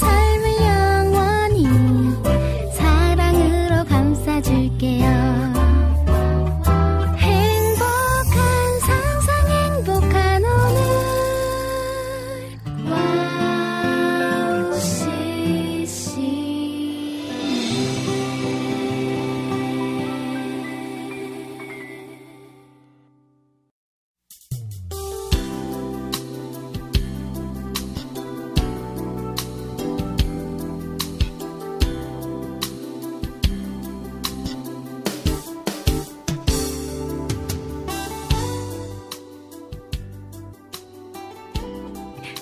삶을 영원히 사랑으로 감싸줄게요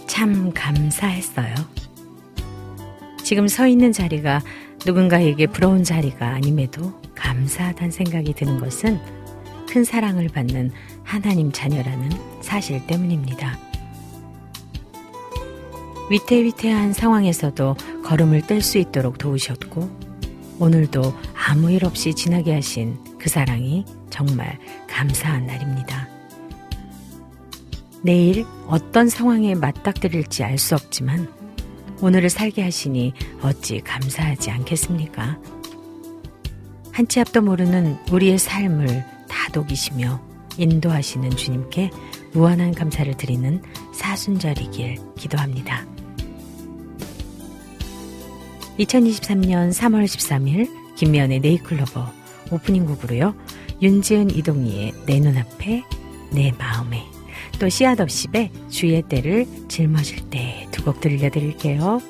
참 감사했어요. 지금 서 있는 자리가 누군가에게 부러운 자리가 아님에도 감사하다는 생각이 드는 것은 큰 사랑을 받는 하나님 자녀라는 사실 때문입니다. 위태위태한 상황에서도 걸음을 뗄 수 있도록 도우셨고 오늘도 아무 일 없이 지나게 하신 그 사랑이 정말 감사한 날입니다. 내일 어떤 상황에 맞닥뜨릴지 알 수 없지만 오늘을 살게 하시니 어찌 감사하지 않겠습니까? 한 치 앞도 모르는 우리의 삶을 다 녹이시며 인도하시는 주님께 무한한 감사를 드리는 사순절이길 기도합니다. 2023년 3월 13일 김미연의 네잎클로버 오프닝 곡으로요. 윤지은 이동희의 내 눈앞에 내 마음에 또 씨앗업십의 주의 때를 짊어질 때 두 곡 들려드릴게요.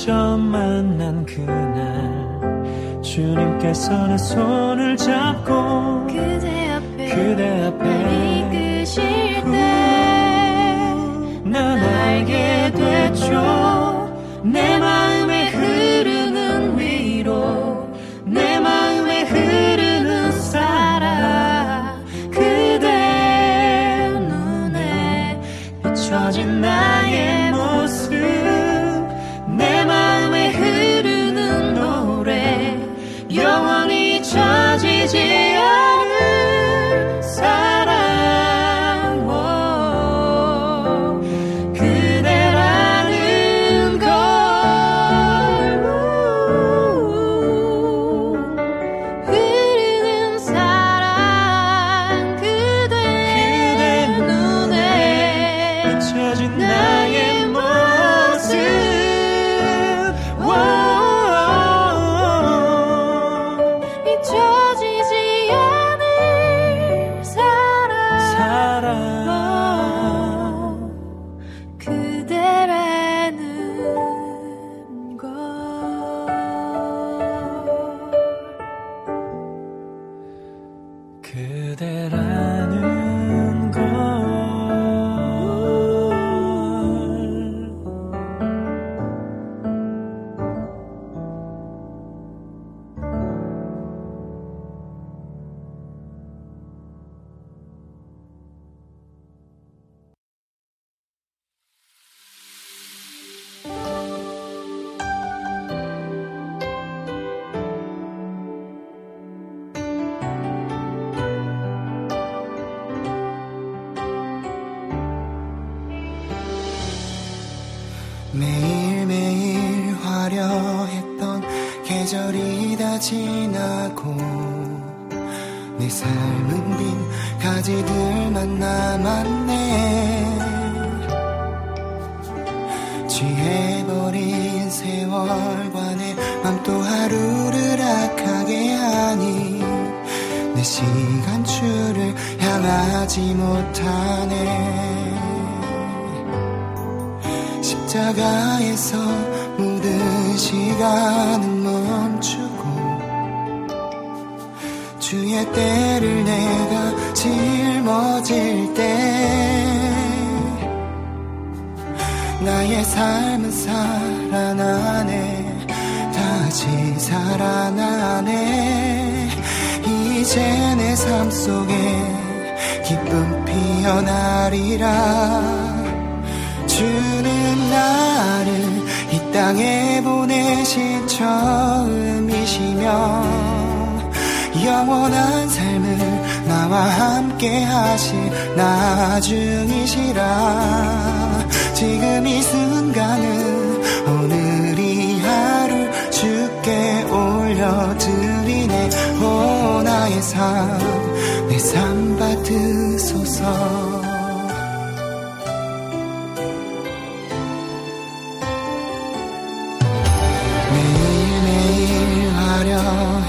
처음 만난 그날 주님께서 내 손을 잡고 그대 앞에 이끄실 때 난 알게 됐죠. 내 마음에 흐르는 위로, 내 마음에 흐르는 사랑, 그대 눈에 비춰진 나의 모습, 내 마음에 흐르는 노래, 영원히 잊혀지지 않을 사랑, 그대라는 걸, 흐르는 사랑, 그대 눈에 비춰진 나의 모습. 매일매일 화려했던 계절이 다 지나고 내 삶은 빈 가지들만 남았네. 취해버린 세월과 내 맘 또 하루를 악하게 하니 내 시간줄을 향하지 못하네. 십자가에서 모든 시간은 멈추고 주의 때를 내가 짊어질 때 나의 삶은 살아나네, 다시 살아나네. 이제 내 삶 속에 기쁨 피어나리라. 주는 나를 이 땅에 보내신 처음이시며 영원한 삶을 나와 함께 하실 나중이시라. 지금 이 순간은 오늘이 하루 주께 올려드리네. 오 나의 삶, 내 삶 받으소서.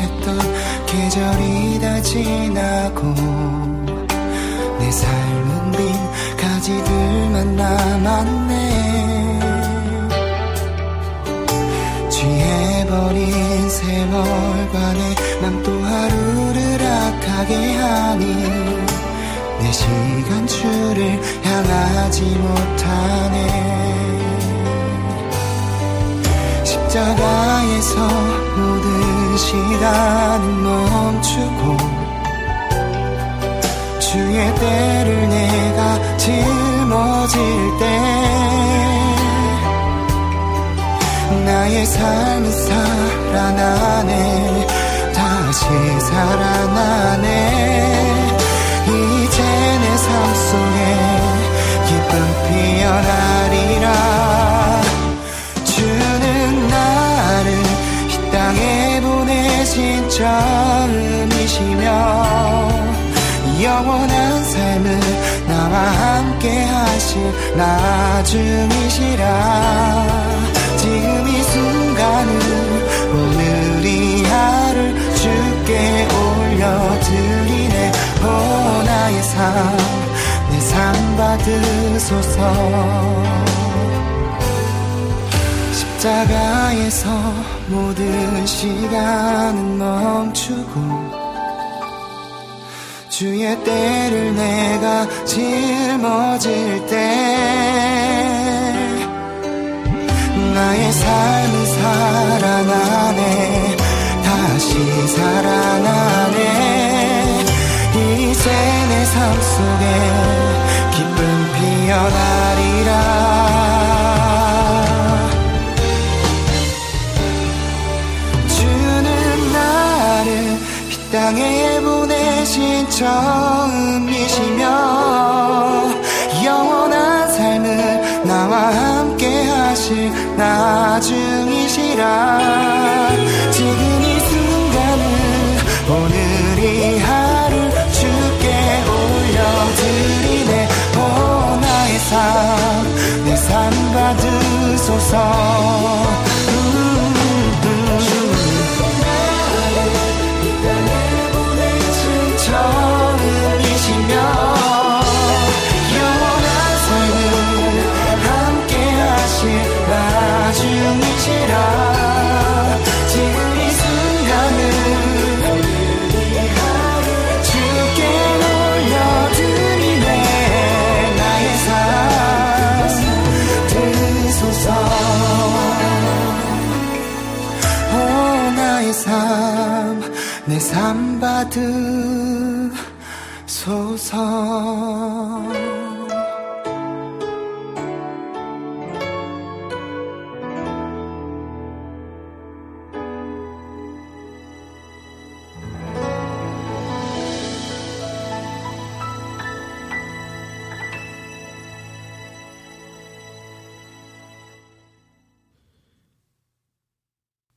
했던 계절이 다 지나고 내 삶은 빈 가지들만 남았네. 취해버린 세월과 내 맘 또 하루를 악하게 하니 내 시간줄을 향하지 못하네. 십자가에서 모든 시간은 멈추고 주의 때를 내가 짊어질 때 나의 삶은 살아나네, 다시 살아나네. 이제 내 삶 속에 기쁨 피어나리라. 땅에 보내신 처음이시며 영원한 삶을 나와 함께 하실 나중이시라. 지금 이 순간은 오늘이 하루를 주께 올려드리네. 오 나의 삶, 내 삶 받으소서. 십자가에서 모든 시간은 멈추고 주의 때를 내가 짊어질 때 나의 삶은 살아나네 다시 살아나네 이제 내 삶 속에 기쁨 피어나리라 땅에 보내신 처음이시며 영원한 삶을 나와 함께 하실 나중이시라 지금 이 순간은 오늘이 하루 주께 올려드리네 오 나의 삶 내 삶 받으소서 내 삶 받으소서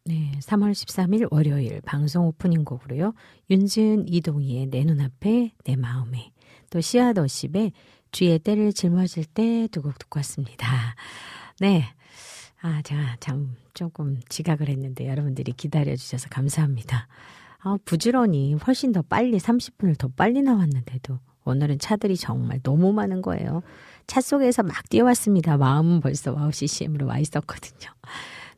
네, 3월 13일 월요일 방송 오프닝 곡으로요. 윤지은 이동희의 내 눈앞에 내 마음에 또 씨앗워십의 주의 때를 짊어질 때 두 곡 듣고 왔습니다. 네, 제가 참 조금 지각을 했는데 여러분들이 기다려주셔서 감사합니다. 부지런히 훨씬 더 빨리 30분을 더 빨리 나왔는데도 오늘은 차들이 정말 너무 많은 거예요. 차 속에서 막 뛰어왔습니다. 마음은 벌써 와우CCM으로 와 있었거든요.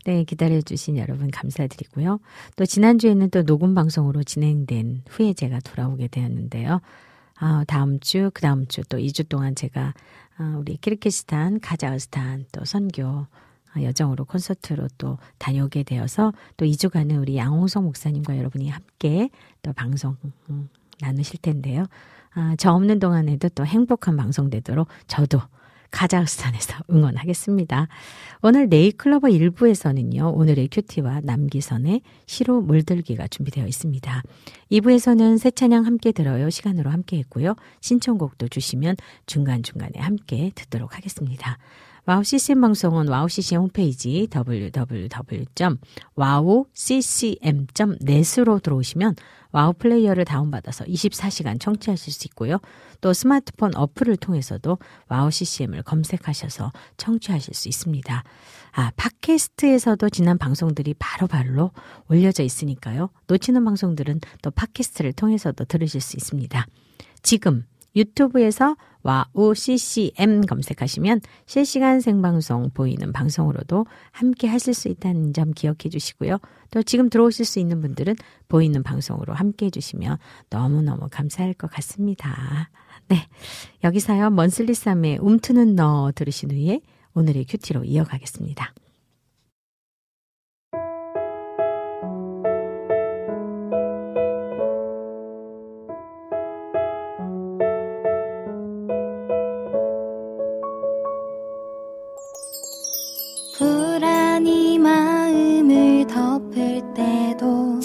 네, 기다려주신 여러분 감사드리고요. 또 지난주에는 또 녹음 방송으로 진행된 후에 제가 돌아오게 되었는데요. 다음 주, 그 다음 주 또 2주 동안 제가 우리 키르기스탄, 카자흐스탄 또 선교 여정으로 콘서트로 또 다녀오게 되어서 또 2주간은 우리 양홍성 목사님과 여러분이 함께 또 방송 나누실 텐데요. 저 없는 동안에도 또 행복한 방송 되도록 저도 카자흐스탄에서 응원하겠습니다. 오늘 네잎클로버 1부에서는요. 오늘의 큐티와 남기선의 시로 물들기가 준비되어 있습니다. 2부에서는 새 찬양 함께 들어요. 시간으로 함께 했고요. 신청곡도 주시면 중간중간에 함께 듣도록 하겠습니다. 와우CCM 방송은 와우CCM 홈페이지 www.wowccm.net으로 들어오시면 와우 플레이어를 다운받아서 24시간 청취하실 수 있고요. 또 스마트폰 어플을 통해서도 와우CCM을 검색하셔서 청취하실 수 있습니다. 팟캐스트에서도 지난 방송들이 바로바로 올려져 있으니까요. 놓치는 방송들은 또 팟캐스트를 통해서도 들으실 수 있습니다. 지금 유튜브에서 와우CCM 검색하시면 실시간 생방송 보이는 방송으로도 함께 하실 수 있다는 점 기억해 주시고요. 또 지금 들어오실 수 있는 분들은 보이는 방송으로 함께 해주시면 너무너무 감사할 것 같습니다. 네, 여기서요. 먼슬리쌈의 움트는 너 들으신 후에 오늘의 큐티로 이어가겠습니다. 불안이 마음을 덮을 때도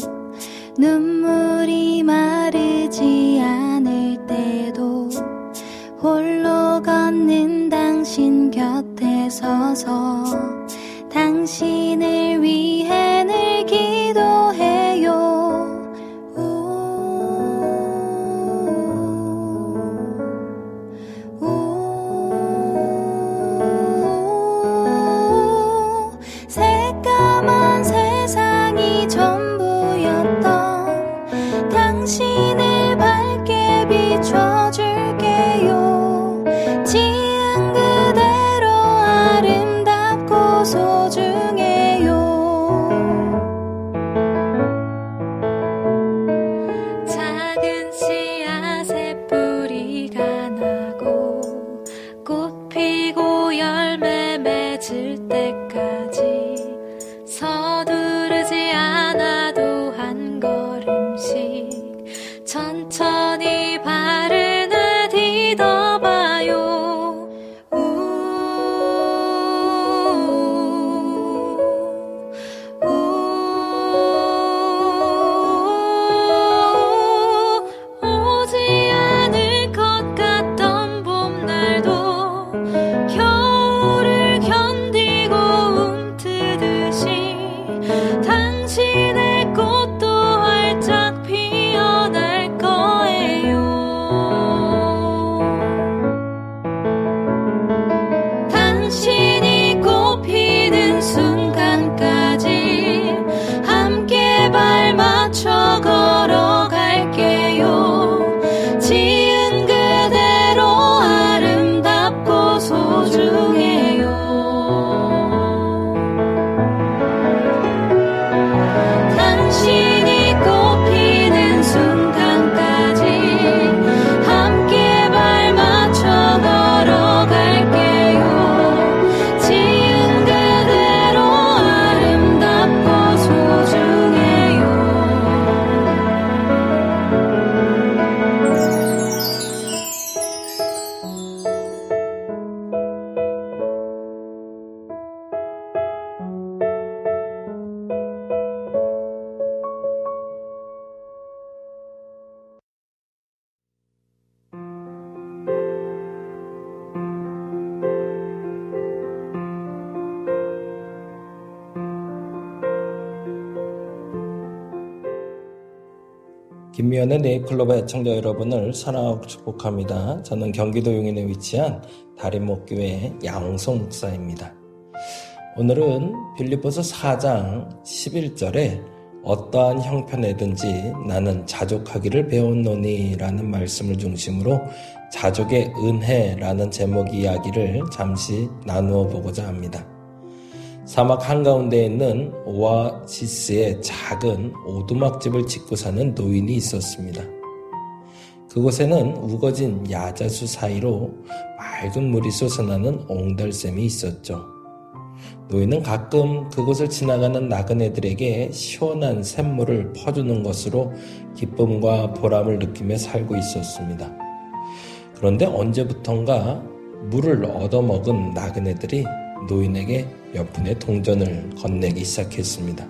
눈물이 마르지 않을 때도 홀로 걷는 당신 곁에 서서 당신을 위해 늘 기도해요 전부였던 당신을 밝게 비춰줄게요 지은 그대로 아름답고 소중해요 김미연의 네잎클로버 애청자 여러분을 사랑하고 축복합니다. 저는 경기도 용인에 위치한 다림목교회 양홍성 목사입니다. 오늘은 빌립보서 4장 11절에 어떠한 형편에든지 나는 자족하기를 배웠노니라는 말씀을 중심으로 자족의 은혜라는 제목 이야기를 잠시 나누어 보고자 합니다. 사막 한가운데 있는 오아시스의 작은 오두막집을 짓고 사는 노인이 있었습니다. 그곳에는 우거진 야자수 사이로 맑은 물이 솟아나는 옹달샘이 있었죠. 노인은 가끔 그곳을 지나가는 나그네들에게 시원한 샘물을 퍼주는 것으로 기쁨과 보람을 느끼며 살고 있었습니다. 그런데 언제부턴가 물을 얻어먹은 나그네들이 노인에게 몇 푼의 동전을 건네기 시작했습니다.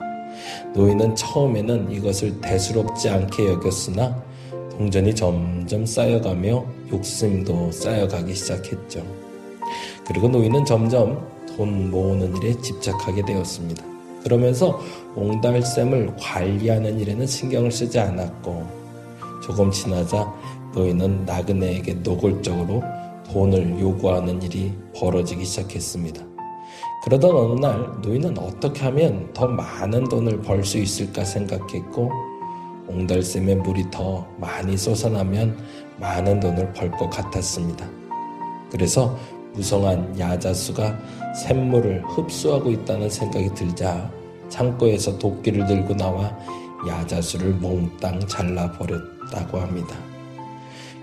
노인은 처음에는 이것을 대수롭지 않게 여겼으나 동전이 점점 쌓여가며 욕심도 쌓여가기 시작했죠. 그리고 노인은 점점 돈 모으는 일에 집착하게 되었습니다. 그러면서 옹달샘을 관리하는 일에는 신경을 쓰지 않았고 조금 지나자 노인은 나그네에게 노골적으로 돈을 요구하는 일이 벌어지기 시작했습니다. 그러던 어느 날 노인은 어떻게 하면 더 많은 돈을 벌 수 있을까 생각했고 옹달샘에 물이 더 많이 쏟아나면 많은 돈을 벌 것 같았습니다. 그래서 무성한 야자수가 샘물을 흡수하고 있다는 생각이 들자 창고에서 도끼를 들고 나와 야자수를 몽땅 잘라버렸다고 합니다.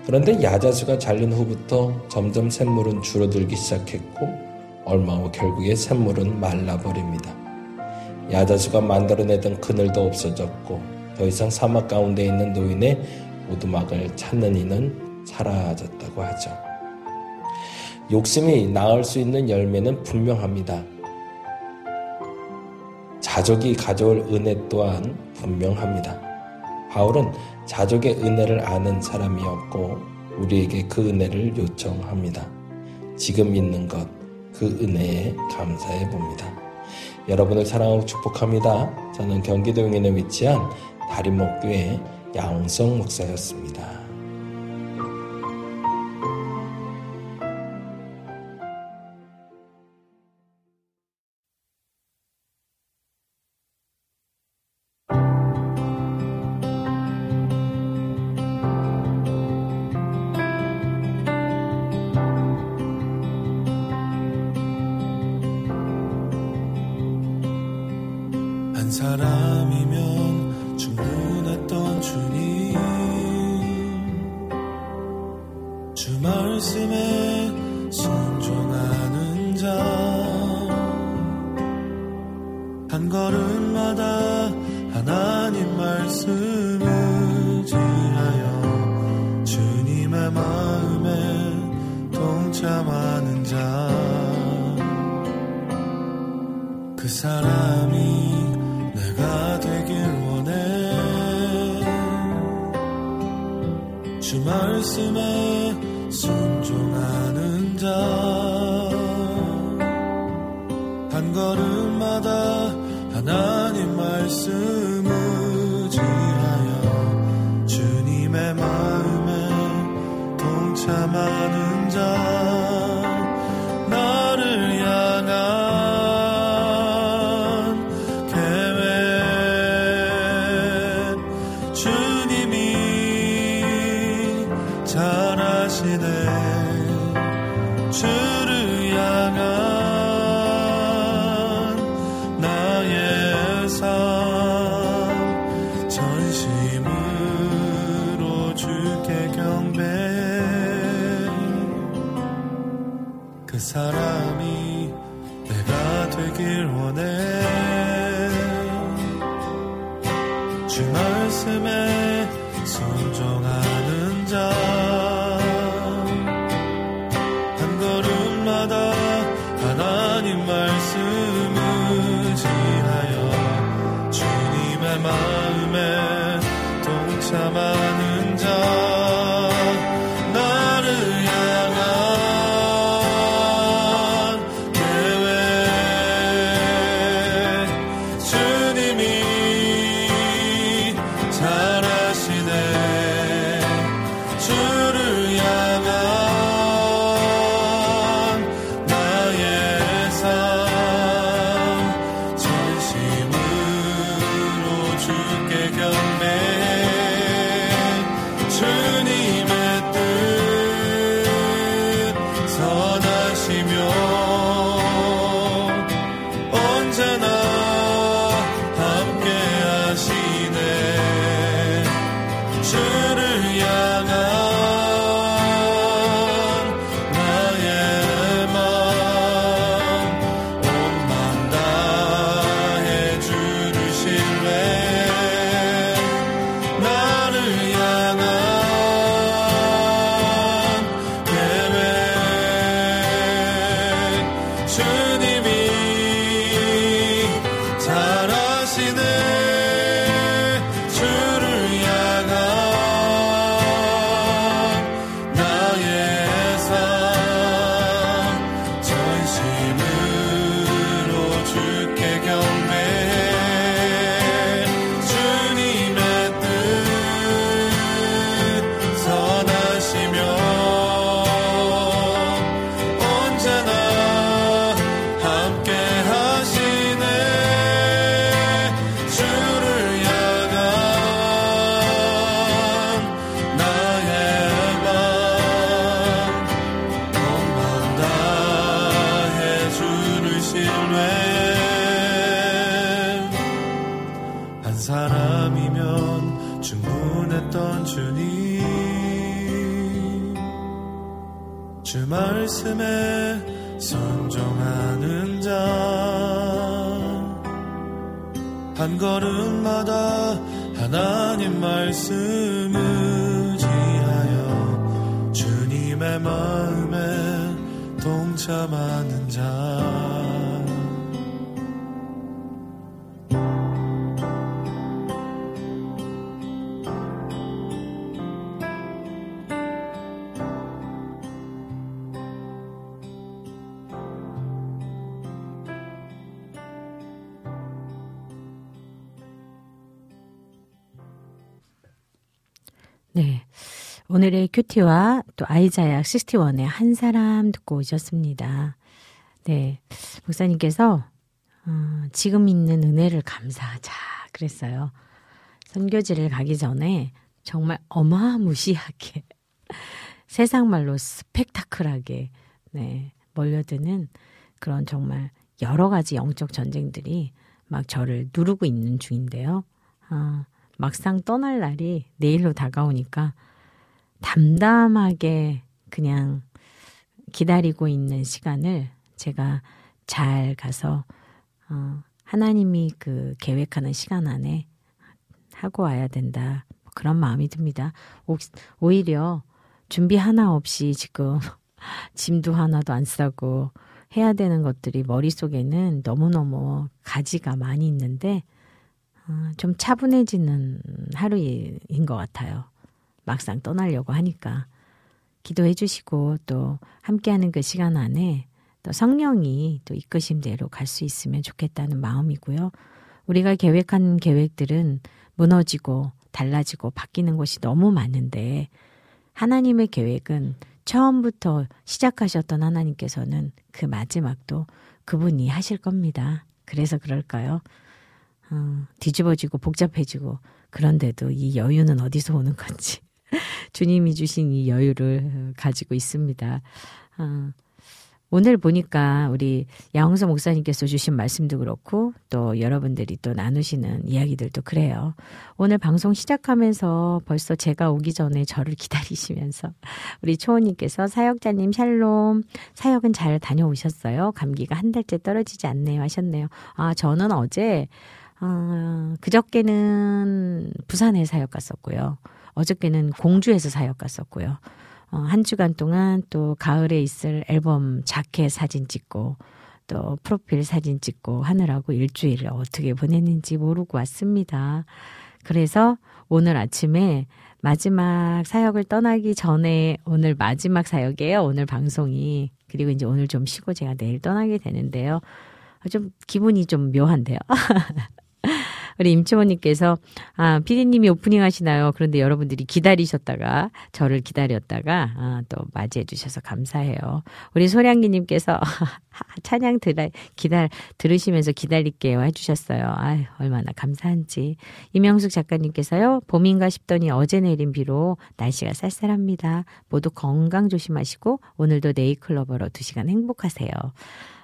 그런데 야자수가 잘린 후부터 점점 샘물은 줄어들기 시작했고 얼마 후 결국에 샘물은 말라버립니다. 야자수가 만들어내던 그늘도 없어졌고 더 이상 사막 가운데 있는 노인의 오두막을 찾는 이는 사라졌다고 하죠. 욕심이 낳을 수 있는 열매는 분명합니다. 자족이 가져올 은혜 또한 분명합니다. 바울은 자족의 은혜를 아는 사람이었고 우리에게 그 은혜를 요청합니다. 지금 있는 것, 그 은혜에 감사해 봅니다. 여러분을 사랑하고 축복합니다. 저는 경기도 용인에 위치한 다림목교회 양홍성 목사였습니다. 사람이면 충분했던 주님, 주 말씀에 순종하는 자 한 걸음마다 하나님 말씀을 지하여 주님의 마음에 동참하는 자 그 사람이 주 말씀에 순종하는 자 한 걸음마다 하나님 말씀을 지하여 주님의 마음에 동참하는 자 나를 사람이 내가 되길 원해 주 말씀에 순종하는 자 한 걸음마다 하나님 말씀을 지하여 주님의 마음에 동참하는 자 잘하시네 주님이 잘하시네. 말씀에 순종하는 자한 걸음마다 하나님 말씀을 의지하여 주님의 마음에 동참하는 자. 네, 오늘의 큐티와 또 아이자약 61의 한 사람 듣고 오셨습니다. 네, 목사님께서 지금 있는 은혜를 감사하자 그랬어요. 선교지를 가기 전에 정말 어마무시하게 세상말로 스펙타클하게 네, 몰려드는 그런 정말 여러 가지 영적 전쟁들이 막 저를 누르고 있는 중인데요. 막상 떠날 날이 내일로 다가오니까 담담하게 그냥 기다리고 있는 시간을 제가 잘 가서 하나님이 그 계획하는 시간 안에 하고 와야 된다 그런 마음이 듭니다. 오히려 준비 하나 없이 지금 짐도 하나도 안 싸고 해야 되는 것들이 머릿속에는 너무너무 가지가 많이 있는데 좀 차분해지는 하루인 것 같아요. 막상 떠나려고 하니까 기도해 주시고 또 함께하는 그 시간 안에 또 성령이 또 이끄심대로 갈 수 있으면 좋겠다는 마음이고요. 우리가 계획한 계획들은 무너지고 달라지고 바뀌는 것이 너무 많은데 하나님의 계획은 처음부터 시작하셨던 하나님께서는 그 마지막도 그분이 하실 겁니다. 그래서 그럴까요? 뒤집어지고 복잡해지고 그런데도 이 여유는 어디서 오는 건지 주님이 주신 이 여유를 가지고 있습니다. 오늘 보니까 우리 양홍성 목사님께서 주신 말씀도 그렇고 또 여러분들이 또 나누시는 이야기들도 그래요. 오늘 방송 시작하면서 벌써 제가 오기 전에 저를 기다리시면서 우리 초호님께서 사역자님 샬롬 사역은 잘 다녀오셨어요? 감기가 한 달째 떨어지지 않네요 하셨네요. 아 저는 어제 그저께는 부산에 사역 갔었고요. 어저께는 공주에서 사역 갔었고요. 한 주간 동안 또 가을에 있을 앨범 자켓 사진 찍고 또 프로필 사진 찍고 하느라고 일주일을 어떻게 보냈는지 모르고 왔습니다. 그래서 오늘 아침에 마지막 사역을 떠나기 전에 오늘 마지막 사역이에요. 오늘 방송이. 그리고 이제 오늘 좀 쉬고 제가 내일 떠나게 되는데요. 좀 기분이 좀 묘한데요. 우리 임치모님께서 아 피디님이 오프닝 하시나요? 그런데 여러분들이 기다리셨다가 저를 기다렸다가 또 맞이해 주셔서 감사해요. 우리 소량기님께서 찬양 들으시면서 기다릴게요 해주셨어요. 아유 얼마나 감사한지. 임영숙 작가님께서요. 봄인가 싶더니 어제 내린 비로 날씨가 쌀쌀합니다. 모두 건강 조심하시고 오늘도 네잎클로버로 2시간 행복하세요.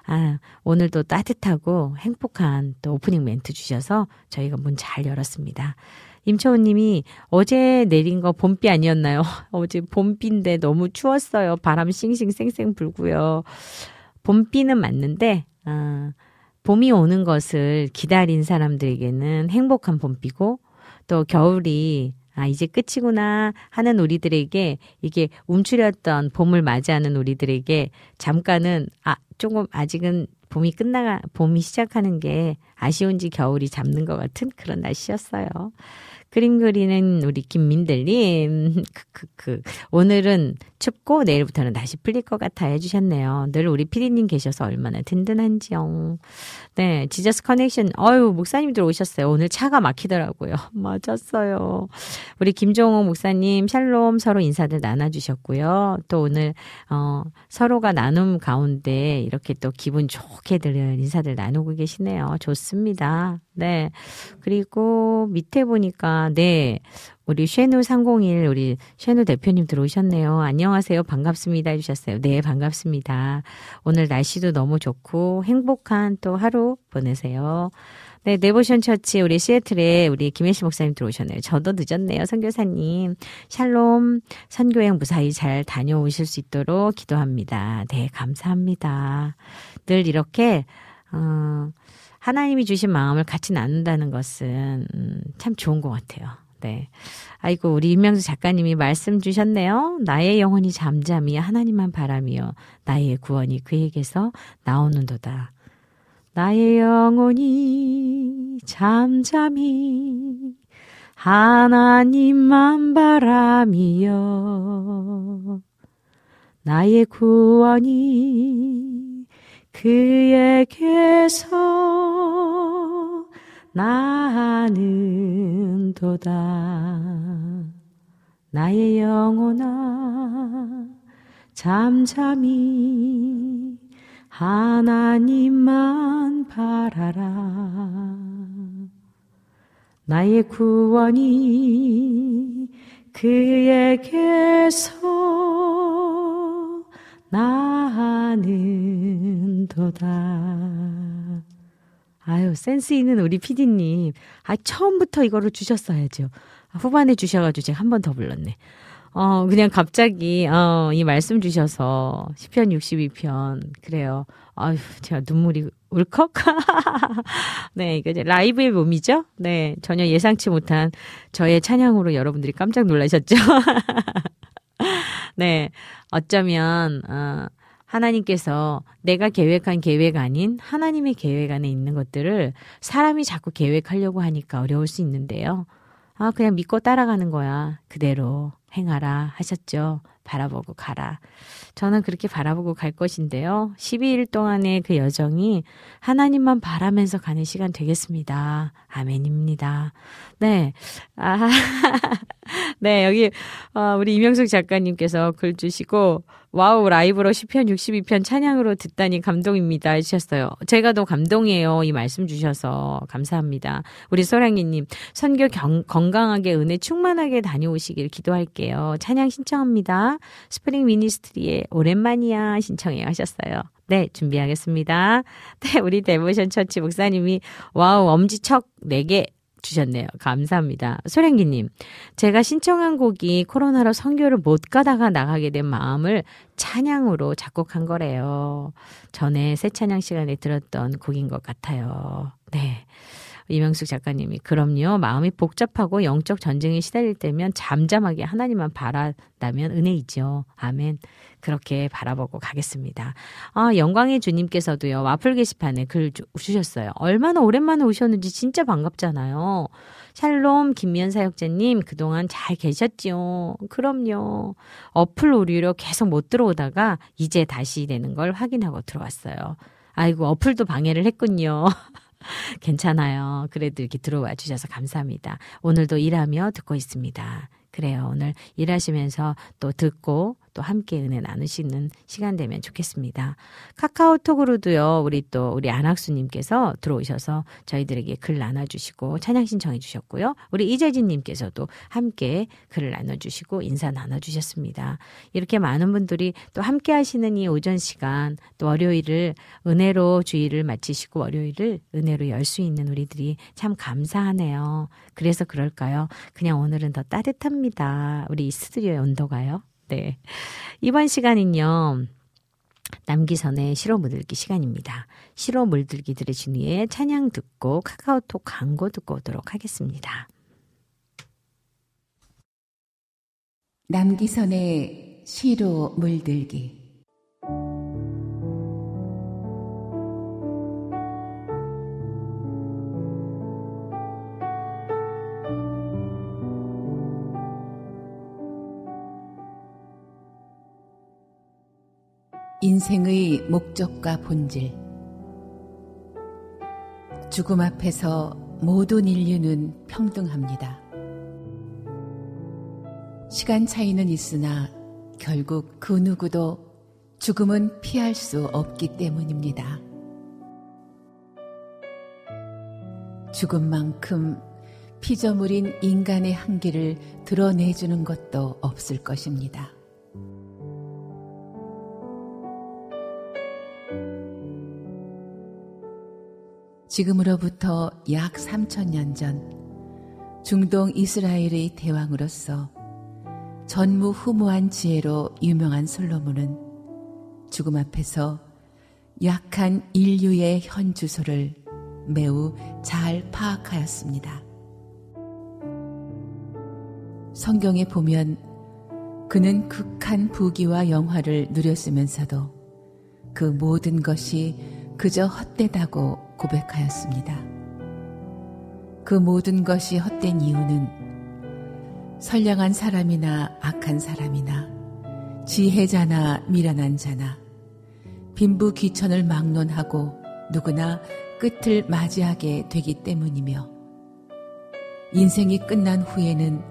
아, 오늘도 따뜻하고 행복한 또 오프닝 멘트 주셔서 저희가 문 잘 열었습니다. 임초우님이 어제 내린 거 봄비 아니었나요? 어제 봄비인데 너무 추웠어요. 바람 싱싱 쌩쌩 불고요. 봄비는 맞는데 봄이 오는 것을 기다린 사람들에게는 행복한 봄비고 또 겨울이 아, 이제 끝이구나 하는 우리들에게, 이게 움츠렸던 봄을 맞이하는 우리들에게 잠깐은, 아, 조금 아직은 봄이 시작하는 게 아쉬운지 겨울이 잡는 것 같은 그런 날씨였어요. 그림 그리는 우리 김민들님, 오늘은 춥고 내일부터는 다시 풀릴 것 같아 해주셨네요. 늘 우리 피디님 계셔서 얼마나 든든한지요. 네, 지저스 커넥션, 어유 목사님들 오셨어요. 오늘 차가 막히더라고요. 맞았어요. 우리 김종호 목사님 샬롬 서로 인사들 나눠주셨고요. 또 오늘 서로가 나눔 가운데 이렇게 또 기분 좋게 들은 인사들 나누고 계시네요. 좋습니다. 네, 그리고 밑에 보니까 네, 우리 쉐누 301 우리 쉐누 대표님 들어오셨네요. 안녕하세요, 반갑습니다 해주셨어요. 네, 반갑습니다. 오늘 날씨도 너무 좋고 행복한 또 하루 보내세요. 네, 데보션처치 우리 시애틀에 우리 김혜식 목사님 들어오셨네요. 저도 늦었네요. 선교사님 샬롬, 선교행 무사히 잘 다녀오실 수 있도록 기도합니다. 네, 감사합니다. 늘 이렇게 하나님이 주신 마음을 같이 나눈다는 것은 참 좋은 것 같아요. 네. 아이고, 우리 임명수 작가님이 말씀 주셨네요. 나의 영혼이 잠잠히 하나님만 바라며 나의 구원이 그에게서 나오는도다. 나의 영혼이 잠잠히 하나님만 바라며 나의 구원이 그에게서 나는 도다. 나의 영혼아 잠잠히 하나님만 바라라. 나의 구원이 그에게서 나는 도다. 아유, 센스 있는 우리 피디님. 아, 처음부터 이거를 주셨어야죠. 후반에 주셔가지고 제가 한 번 더 불렀네. 그냥 갑자기, 이 말씀 주셔서, 시편 62편. 그래요. 아유, 제가 눈물이 울컥? 네, 이거 이제 라이브의 몸이죠? 네, 전혀 예상치 못한 저의 찬양으로 여러분들이 깜짝 놀라셨죠? 네, 어쩌면 하나님께서 내가 계획한 계획 아닌 하나님의 계획 안에 있는 것들을 사람이 자꾸 계획하려고 하니까 어려울 수 있는데요. 아, 그냥 믿고 따라가는 거야. 그대로 행하라 하셨죠. 바라보고 가라. 저는 그렇게 바라보고 갈 것인데요. 12일 동안의 그 여정이 하나님만 바라면서 가는 시간 되겠습니다. 아멘입니다. 네. 아, 네, 여기 우리 이명숙 작가님께서 글 주시고 와우, 라이브로 시편 62편 찬양으로 듣다니 감동입니다 해주셨어요. 제가 더 감동이에요. 이 말씀 주셔서 감사합니다. 우리 소량기님, 선교 건강하게 은혜 충만하게 다녀오시길 기도할게요. 찬양 신청합니다. 스프링 미니스트리의 오랜만이야 신청해 하셨어요. 네, 준비하겠습니다. 네, 우리 데보션처치 목사님이 와우, 엄지척 4개 주셨네요. 감사합니다. 소량기님, 제가 신청한 곡이 코로나로 선교를 못 가다가 나가게 된 마음을 찬양으로 작곡한 거래요. 전에 새 찬양 시간에 들었던 곡인 것 같아요. 네, 이명숙 작가님이 그럼요. 마음이 복잡하고 영적 전쟁에 시달릴 때면 잠잠하게 하나님만 바란다면 은혜이죠. 아멘. 그렇게 바라보고 가겠습니다. 아, 영광의 주님께서도요. 와플 게시판에 글 주셨어요. 얼마나 오랜만에 오셨는지 진짜 반갑잖아요. 샬롬 김미연 사역자님, 그동안 잘 계셨지요? 그럼요. 어플 오류로 계속 못 들어오다가 이제 다시 되는 걸 확인하고 들어왔어요. 아이고, 어플도 방해를 했군요. 괜찮아요. 그래도 이렇게 들어와 주셔서 감사합니다. 오늘도 일하며 듣고 있습니다. 그래요. 오늘 일하시면서 또 듣고 또 함께 은혜 나누시는 시간 되면 좋겠습니다. 카카오톡으로도요. 우리 또 우리 안학수님께서 들어오셔서 저희들에게 글 나눠주시고 찬양 신청해 주셨고요. 우리 이재진님께서도 함께 글을 나눠주시고 인사 나눠주셨습니다. 이렇게 많은 분들이 또 함께 하시는 이 오전 시간, 또 월요일을 은혜로 주일을 마치시고 월요일을 은혜로 열 수 있는 우리들이 참 감사하네요. 그래서 그럴까요? 그냥 오늘은 더 따뜻합니다. 우리 이 스튜디오의 온도가요. 네. 이번 시간은요, 남기선의 시로 물들기 시간입니다. 시로 물들기들의 진위에 찬양 듣고 카카오톡 광고 듣고 오도록 하겠습니다. 남기선의 시로 물들기. 인생의 목적과 본질. 죽음 앞에서 모든 인류는 평등합니다. 시간 차이는 있으나 결국 그 누구도 죽음은 피할 수 없기 때문입니다. 죽음만큼 피조물인 인간의 한계를 드러내주는 것도 없을 것입니다. 지금으로부터 약 3,000년 전 중동 이스라엘의 대왕으로서 전무후무한 지혜로 유명한 솔로몬은 죽음 앞에서 약한 인류의 현 주소를 매우 잘 파악하였습니다. 성경에 보면 그는 극한 부귀와 영화를 누렸으면서도 그 모든 것이 그저 헛되다고 고백하였습니다. 그 모든 것이 헛된 이유는 선량한 사람이나 악한 사람이나 지혜자나 미련한 자나 빈부귀천을 막론하고 누구나 끝을 맞이하게 되기 때문이며, 인생이 끝난 후에는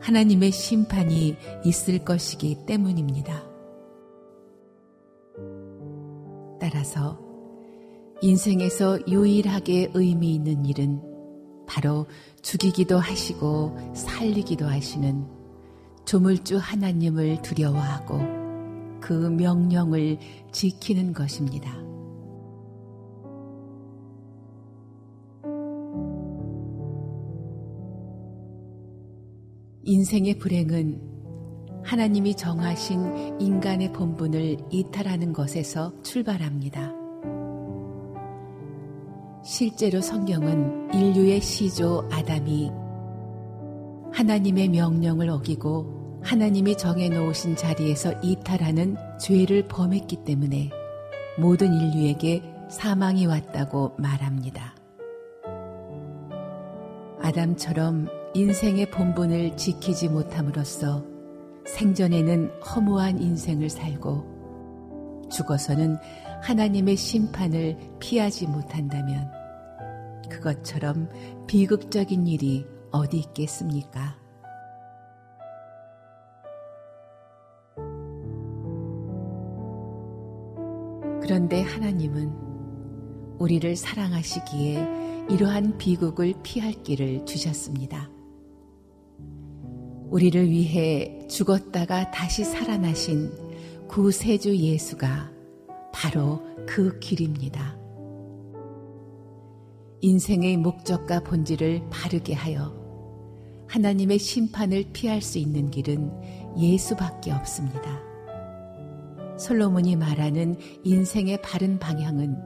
하나님의 심판이 있을 것이기 때문입니다. 따라서 인생에서 유일하게 의미 있는 일은 바로 죽이기도 하시고 살리기도 하시는 조물주 하나님을 두려워하고 그 명령을 지키는 것입니다. 인생의 불행은 하나님이 정하신 인간의 본분을 이탈하는 것에서 출발합니다. 실제로 성경은 인류의 시조 아담이 하나님의 명령을 어기고 하나님이 정해놓으신 자리에서 이탈하는 죄를 범했기 때문에 모든 인류에게 사망이 왔다고 말합니다. 아담처럼 인생의 본분을 지키지 못함으로써 생전에는 허무한 인생을 살고 죽어서는 하나님의 심판을 피하지 못한다면 그것처럼 비극적인 일이 어디 있겠습니까? 그런데 하나님은 우리를 사랑하시기에 이러한 비극을 피할 길을 주셨습니다. 우리를 위해 죽었다가 다시 살아나신 구세주 예수가 바로 그 길입니다. 인생의 목적과 본질을 바르게 하여 하나님의 심판을 피할 수 있는 길은 예수밖에 없습니다. 솔로몬이 말하는 인생의 바른 방향은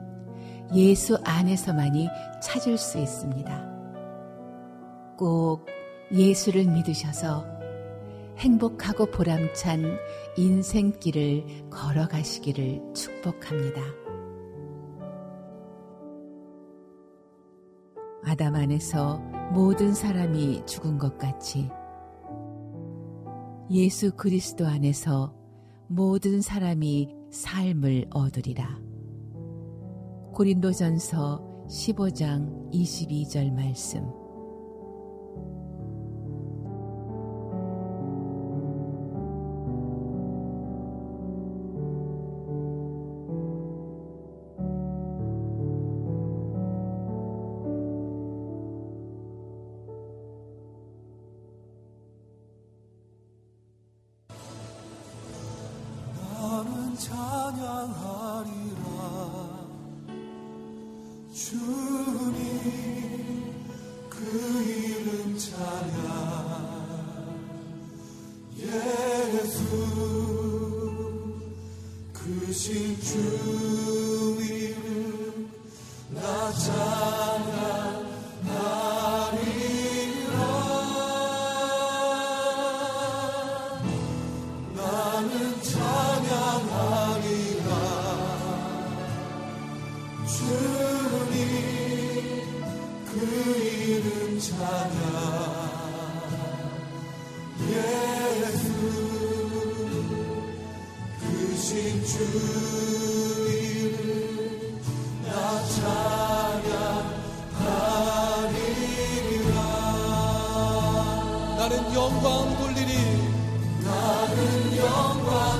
예수 안에서만이 찾을 수 있습니다. 꼭 예수를 믿으셔서 행복하고 보람찬 인생길을 걸어가시기를 축복합니다. 아담 안에서 모든 사람이 죽은 것 같이 예수 그리스도 안에서 모든 사람이 삶을 얻으리라. 고린도전서 15장 22절 말씀. 주님 그 이름 찾아 예수 그신 주님 나 찬양하리라. 나는 영광 돌리리 나는 영광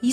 이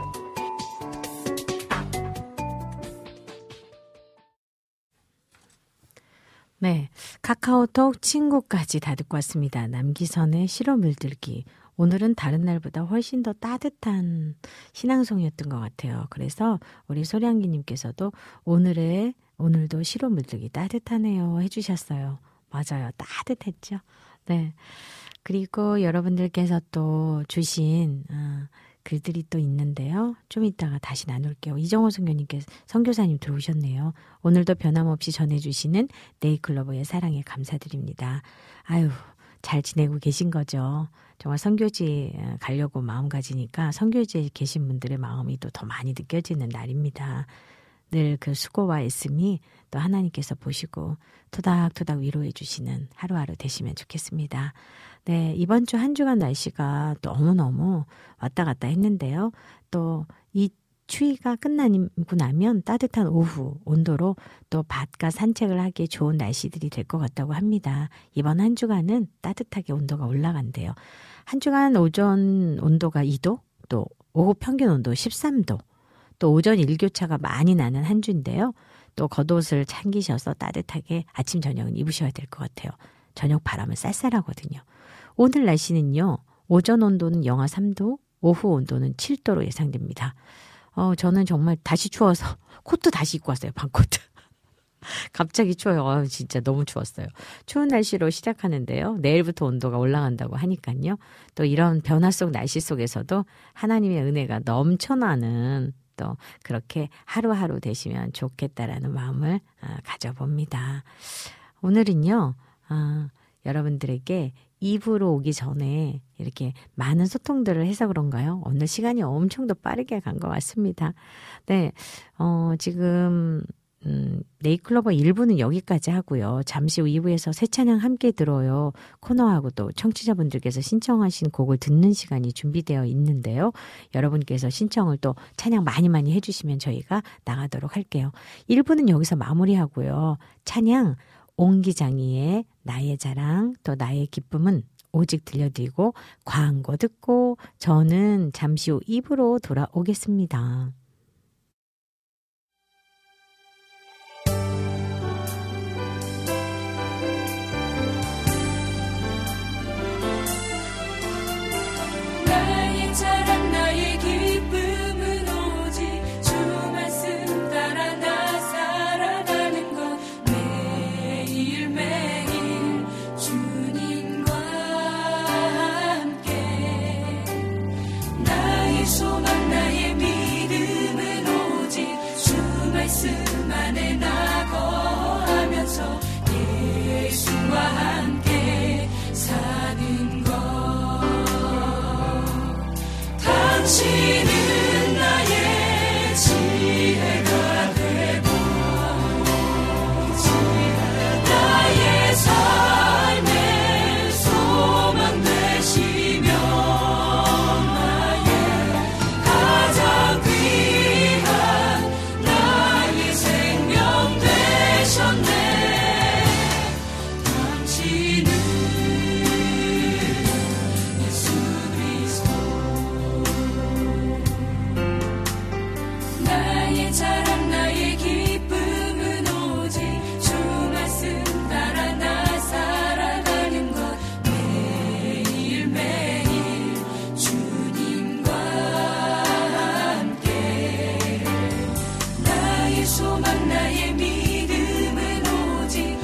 네. 카카오톡 친구까지 다 듣고 왔습니다. 남기선의 시로 물들기. 오늘은 다른 날보다 훨씬 더 따뜻한 신앙송이었던 것 같아요. 그래서 우리 소량기님께서도 오늘도 시로 물들기 따뜻하네요 해주셨어요. 맞아요. 따뜻했죠. 네. 그리고 여러분들께서 또 주신 글들이 또 있는데요. 좀 이따가 다시 나눌게요. 이정호 선교사님 들어오셨네요. 오늘도 변함없이 전해주시는 네잎클로버의 사랑에 감사드립니다. 아유 잘 지내고 계신 거죠. 정말 선교지 가려고 마음가지니까 선교지에 계신 분들의 마음이 또 더 많이 느껴지는 날입니다. 늘 그 수고와 애씀이 또 하나님께서 보시고 토닥토닥 위로해 주시는 하루하루 되시면 좋겠습니다. 네, 이번 주 한 주간 날씨가 너무너무 왔다 갔다 했는데요. 또 이 추위가 끝나고 나면 따뜻한 오후 온도로 또 밭과 산책을 하기에 좋은 날씨들이 될 것 같다고 합니다. 이번 한 주간은 따뜻하게 온도가 올라간대요. 한 주간 오전 온도가 2도, 또 오후 평균 온도 13도, 또 오전 일교차가 많이 나는 한 주인데요. 또 겉옷을 챙기셔서 따뜻하게 아침 저녁은 입으셔야 될 것 같아요. 저녁 바람은 쌀쌀하거든요. 오늘 날씨는요. 오전 온도는 영하 3도, 오후 온도는 7도로 예상됩니다. 저는 정말 다시 추워서 코트 다시 입고 왔어요. 반코트. 갑자기 추워요. 진짜 너무 추웠어요. 추운 날씨로 시작하는데요. 내일부터 온도가 올라간다고 하니까요. 또 이런 변화 속 날씨 속에서도 하나님의 은혜가 넘쳐나는 또 그렇게 하루하루 되시면 좋겠다라는 마음을 가져봅니다. 오늘은요. 여러분들에게 입으로 오기 전에 이렇게 많은 소통들을 해서 그런가요? 오늘 시간이 엄청 더 빠르게 간 것 같습니다. 네, 지금 네잎클로버 1부는 여기까지 하고요. 잠시 후 2부에서 새 찬양 함께 들어요 코너하고 또 청취자분들께서 신청하신 곡을 듣는 시간이 준비되어 있는데요. 여러분께서 신청을 또 찬양 많이 해주시면 저희가 나가도록 할게요. 1부는 여기서 마무리하고요. 찬양 옹기장이의 나의 자랑 또 나의 기쁨은 오직 들려드리고 광고 듣고 저는 잠시 후 2부로 돌아오겠습니다. 나의 자랑 나의 기쁨은 오직 주 말씀 따라 나 살아가는 것 매일 매일 주님과 함께 나의 소망 나의 믿음은 오직 주 말씀 안에 나 거하면서 예수와 함께 사는 것 당신은 나의 지혜가 되고 나의 삶의 소망 되시며 나의 가장 귀한 나의 생명 되셨네 당신은 사랑 나의 기쁨은 오직 주 말씀 따라 나 살아가는 것 매일 매일 주님과 함께 나의 소망 나의 믿음은 오직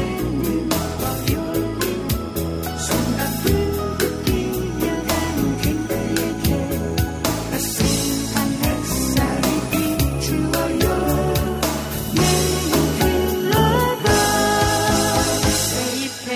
화요일 손가락으로 뛰어가는 그대에게 따스한 햇살이 비추어요. 네잎클로버 새잎의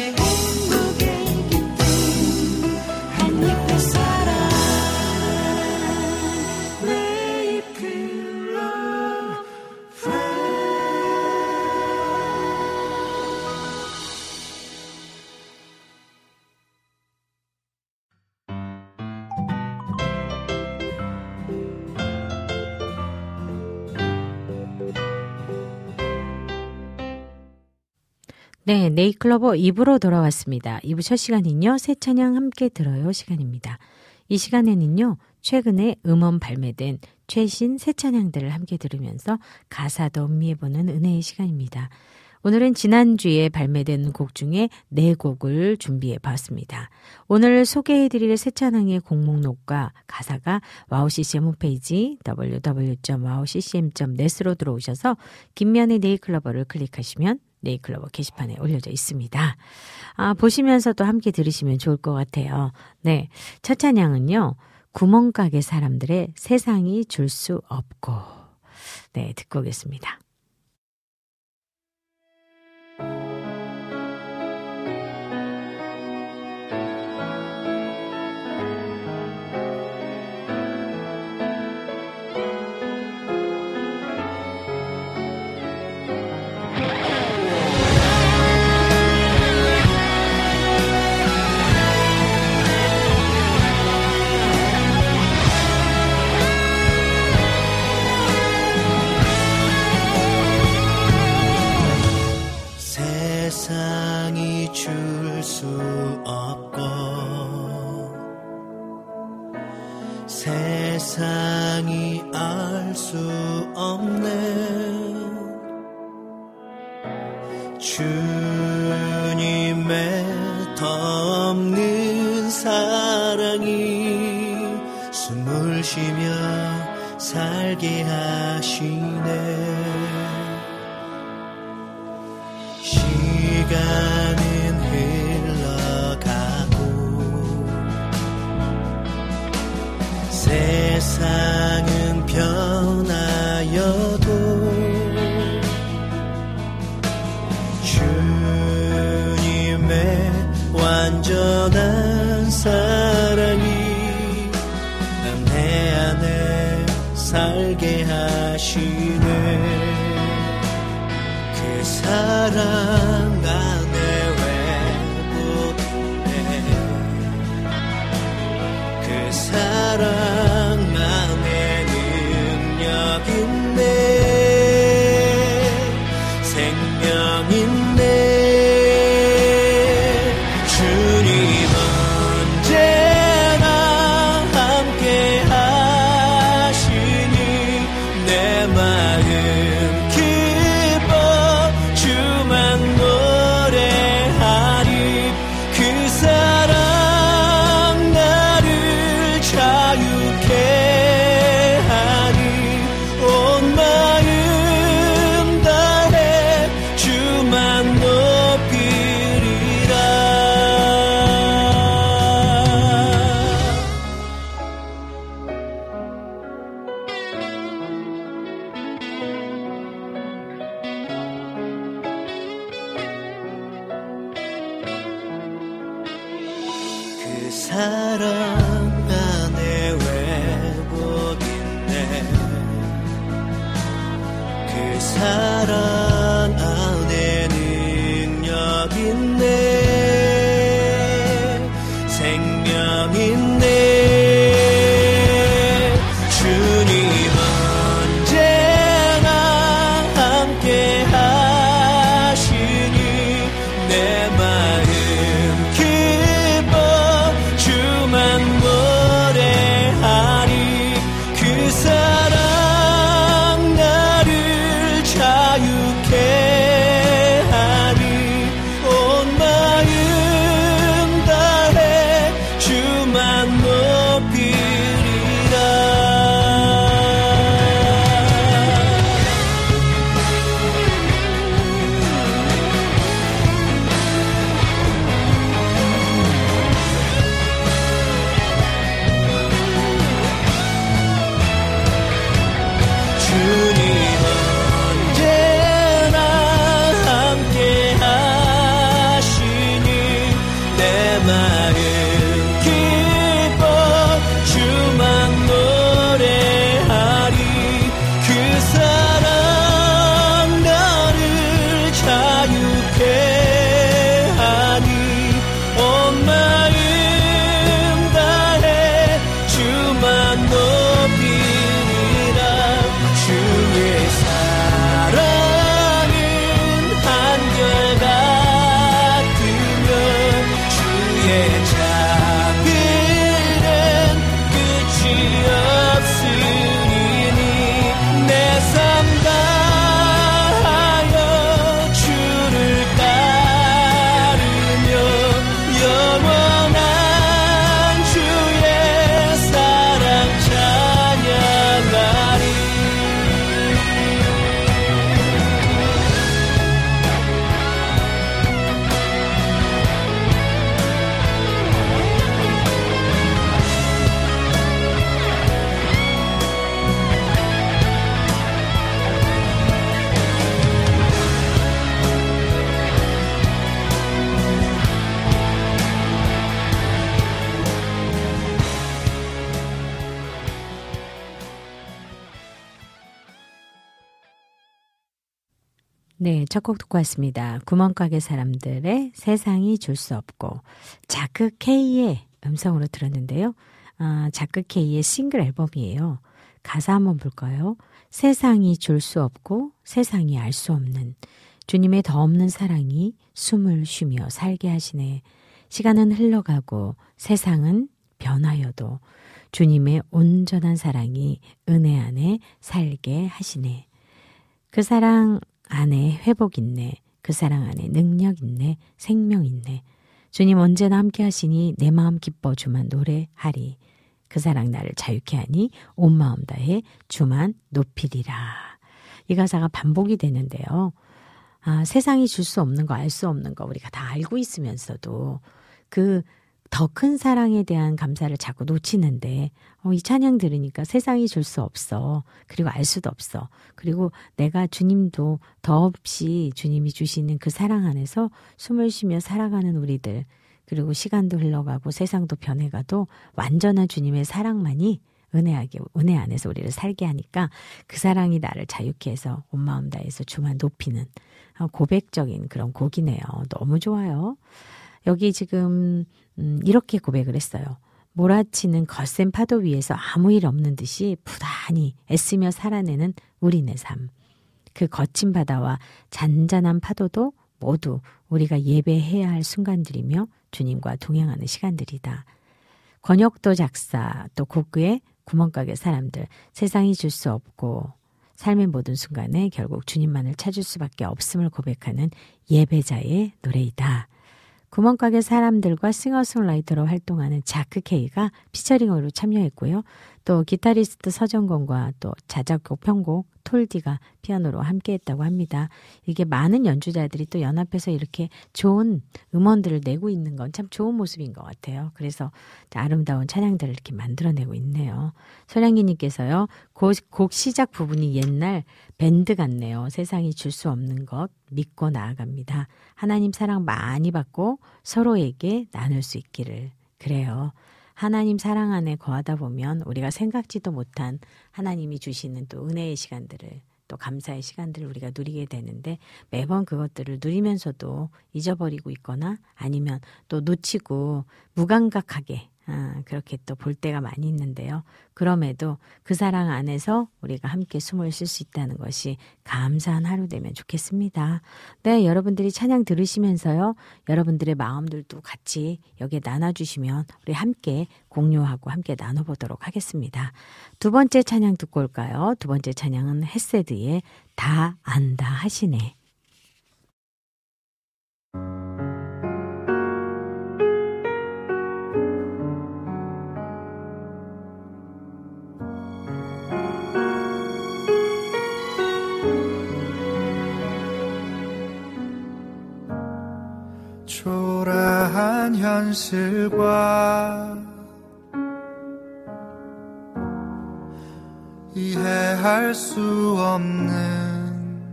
네, 네잎클로버 2부로 돌아왔습니다. 2부 첫 시간은요, 새 찬양 함께 들어요 시간입니다. 이 시간에는요, 최근에 음원 발매된 최신 새 찬양들을 함께 들으면서 가사도 음미해보는 은혜의 시간입니다. 오늘은 지난주에 발매된 곡 중에 4곡을 준비해봤습니다. 오늘 소개해드릴 새 찬양의 곡목록과 가사가 와우CCM 홈페이지 www.wowccm.net으로 들어오셔서 김미연의 네잎클로버를 클릭하시면 네잎클로버 게시판에 올려져 있습니다. 보시면서 또 함께 들으시면 좋을 것 같아요. 네, 첫 찬양은요, 구멍가게 사람들의 세상이 줄 수 없고. 네, 듣고 오겠습니다. 세상이 줄 수 없고 세상이 알 수 없네 주 주님의 더 없는 사랑이 숨을 쉬며 살게 하시네. 시간은 흘러가고 세상은 변하여도 주님의 완전한 사랑이 난 내 안에 살게 하시네. 그 사랑 사랑만의 능력인데 생명인데 주님 언제나 함께 하시니 내 마음 기뻐 주만 노래하리. 그 사랑 첫 곡 듣고 왔습니다. 구멍가게 사람들의 세상이 줄 수 없고, 자크 K의 음성으로 들었는데요. 자크 K의 싱글 앨범이에요. 가사 한번 볼까요? 세상이 줄 수 없고 세상이 알 수 없는 주님의 더 없는 사랑이 숨을 쉬며 살게 하시네. 시간은 흘러가고 세상은 변하여도 주님의 온전한 사랑이 은혜 안에 살게 하시네. 그 사랑 안에 회복 있네. 그 사랑 안에 능력 있네, 생명 있네. 주님 언제나 함께 하시니 내 마음 기뻐 주만 노래하리. 그 사랑 나를 자유케 하니 온 마음 다해 주만 높이리라. 이 가사가 반복이 되는데요. 아, 세상이 줄 수 없는 거, 알 수 없는 거 우리가 다 알고 있으면서도 그 더 큰 사랑에 대한 감사를 자꾸 놓치는데 이 찬양 들으니까 세상이 줄 수 없어. 그리고 알 수도 없어. 그리고 내가 주님도 더없이 주님이 주시는 그 사랑 안에서 숨을 쉬며 살아가는 우리들, 그리고 시간도 흘러가고 세상도 변해가도 완전한 주님의 사랑만이 은혜 안에서 우리를 살게 하니까 그 사랑이 나를 자유케 해서 온 마음 다해서 주만 높이는 고백적인 그런 곡이네요. 너무 좋아요. 여기 지금 이렇게 고백을 했어요. 몰아치는 거센 파도 위에서 아무 일 없는 듯이 부단히 애쓰며 살아내는 우리네 삶. 그 거친 바다와 잔잔한 파도도 모두 우리가 예배해야 할 순간들이며 주님과 동행하는 시간들이다. 권혁도 작사, 또 고그의 구멍가게 사람들, 세상이 줄 수 없고 삶의 모든 순간에 결국 주님만을 찾을 수밖에 없음을 고백하는 예배자의 노래이다. 구멍가게 사람들과 싱어송라이터로 활동하는 자크 K가 피처링으로 참여했고요. 또 기타리스트 서정건과 또 자작곡 편곡 톨디가 피아노로 함께했다고 합니다. 이게 많은 연주자들이 또 연합해서 이렇게 좋은 음원들을 내고 있는 건 참 좋은 모습인 것 같아요. 그래서 아름다운 찬양들을 이렇게 만들어내고 있네요. 소량기님께서요. 곡 시작 부분이 옛날 밴드 같네요. 세상이 줄 수 없는 것 믿고 나아갑니다. 하나님 사랑 많이 받고 서로에게 나눌 수 있기를. 그래요. 하나님 사랑 안에 거하다 보면 우리가 생각지도 못한 하나님이 주시는 또 은혜의 시간들을, 또 감사의 시간들을 우리가 누리게 되는데, 매번 그것들을 누리면서도 잊어버리고 있거나 아니면 또 놓치고 무감각하게 그렇게 또 볼 때가 많이 있는데요. 그럼에도 그 사랑 안에서 우리가 함께 숨을 쉴 수 있다는 것이 감사한 하루 되면 좋겠습니다. 네, 여러분들이 찬양 들으시면서요, 여러분들의 마음들도 같이 여기에 나눠주시면 우리 함께 공유하고 함께 나눠보도록 하겠습니다. 두 번째 찬양 듣고 올까요? 두 번째 찬양은 헤세드의 다 안다 하시네. 초라한 현실과 이해할 수 없는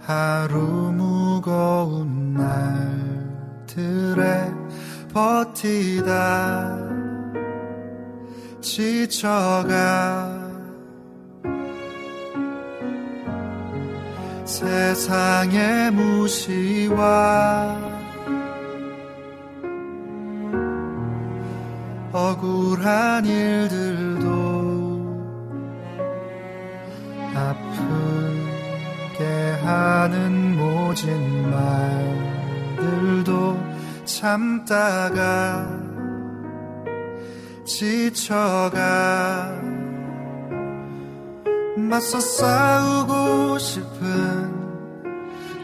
하루하루 무거운 날들에 버티다 지쳐가 세상의 무시와 억울한 일들도 아프게 하는 모진 말들도 참다가 지쳐가 맞서 싸우고 싶은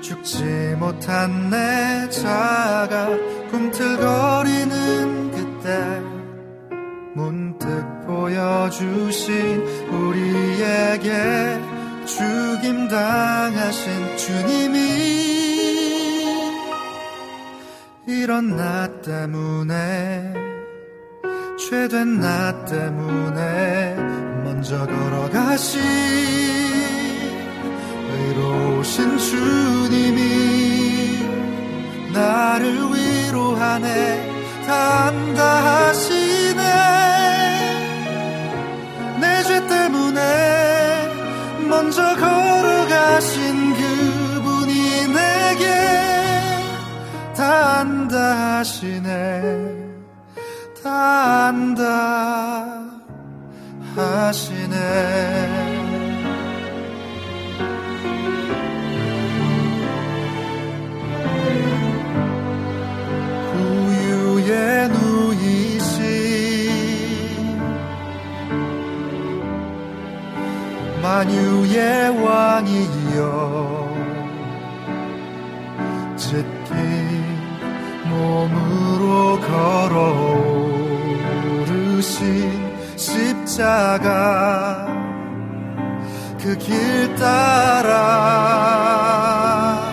죽지 못한 내 자아가 꿈틀거리는 그때 문득 보여주신 우리에게 죽임당하신 주님이 이런 나 때문에 죄된 나 때문에 먼저 걸어가신 의로우신 주님이 나를 위로하네. 다 안다 하시네. 내 죄 때문에 먼저 걸어가신 그분이 내게 다 안다 하시네. 다 안다 하시네. 구유에 누이신 만유의 왕이여 짙은 몸으로 걸어오르신 십자가 그 길 따라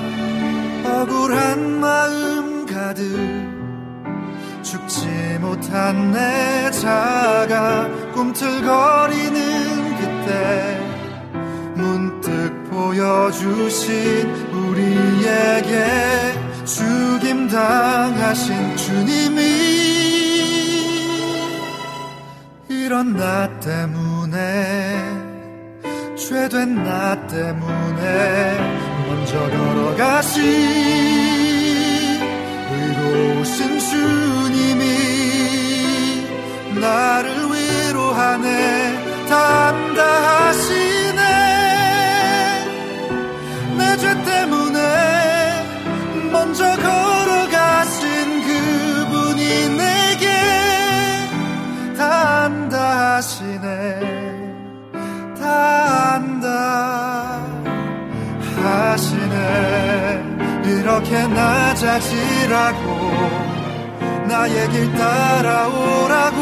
억울한 마음 가득 죽지 못한 내 자가 꿈틀거리는 그때 문득 보여주신 우리에게 죽임당하신 주님이 이런 나 때문에 죄된 나 때문에 먼저 걸어가신 의로우신 주님이 나를 위로하네 담당하시네 내 죄 때문에 먼저 걸어가신 그분이 내게 담당하시네 한다 하시네 이렇게 나 자지라고 나의 길 따라오라고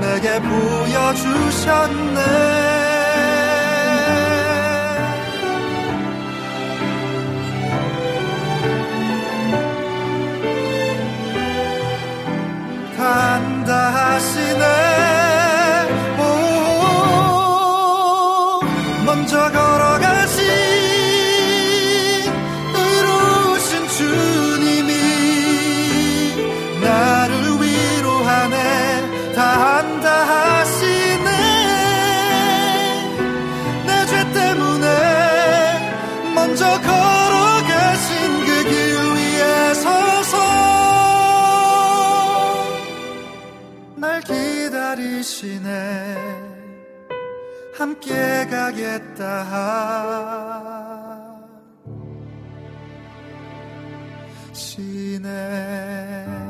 내게 보여주셨네 한다 하시네 먼저 걸어가신 의로우신 주님이 나를 위로하네 다 한다 하시네 내 죄 때문에 먼저 걸어가신 그 길 위에 서서 날 기다리시네 함께 가겠다 하시네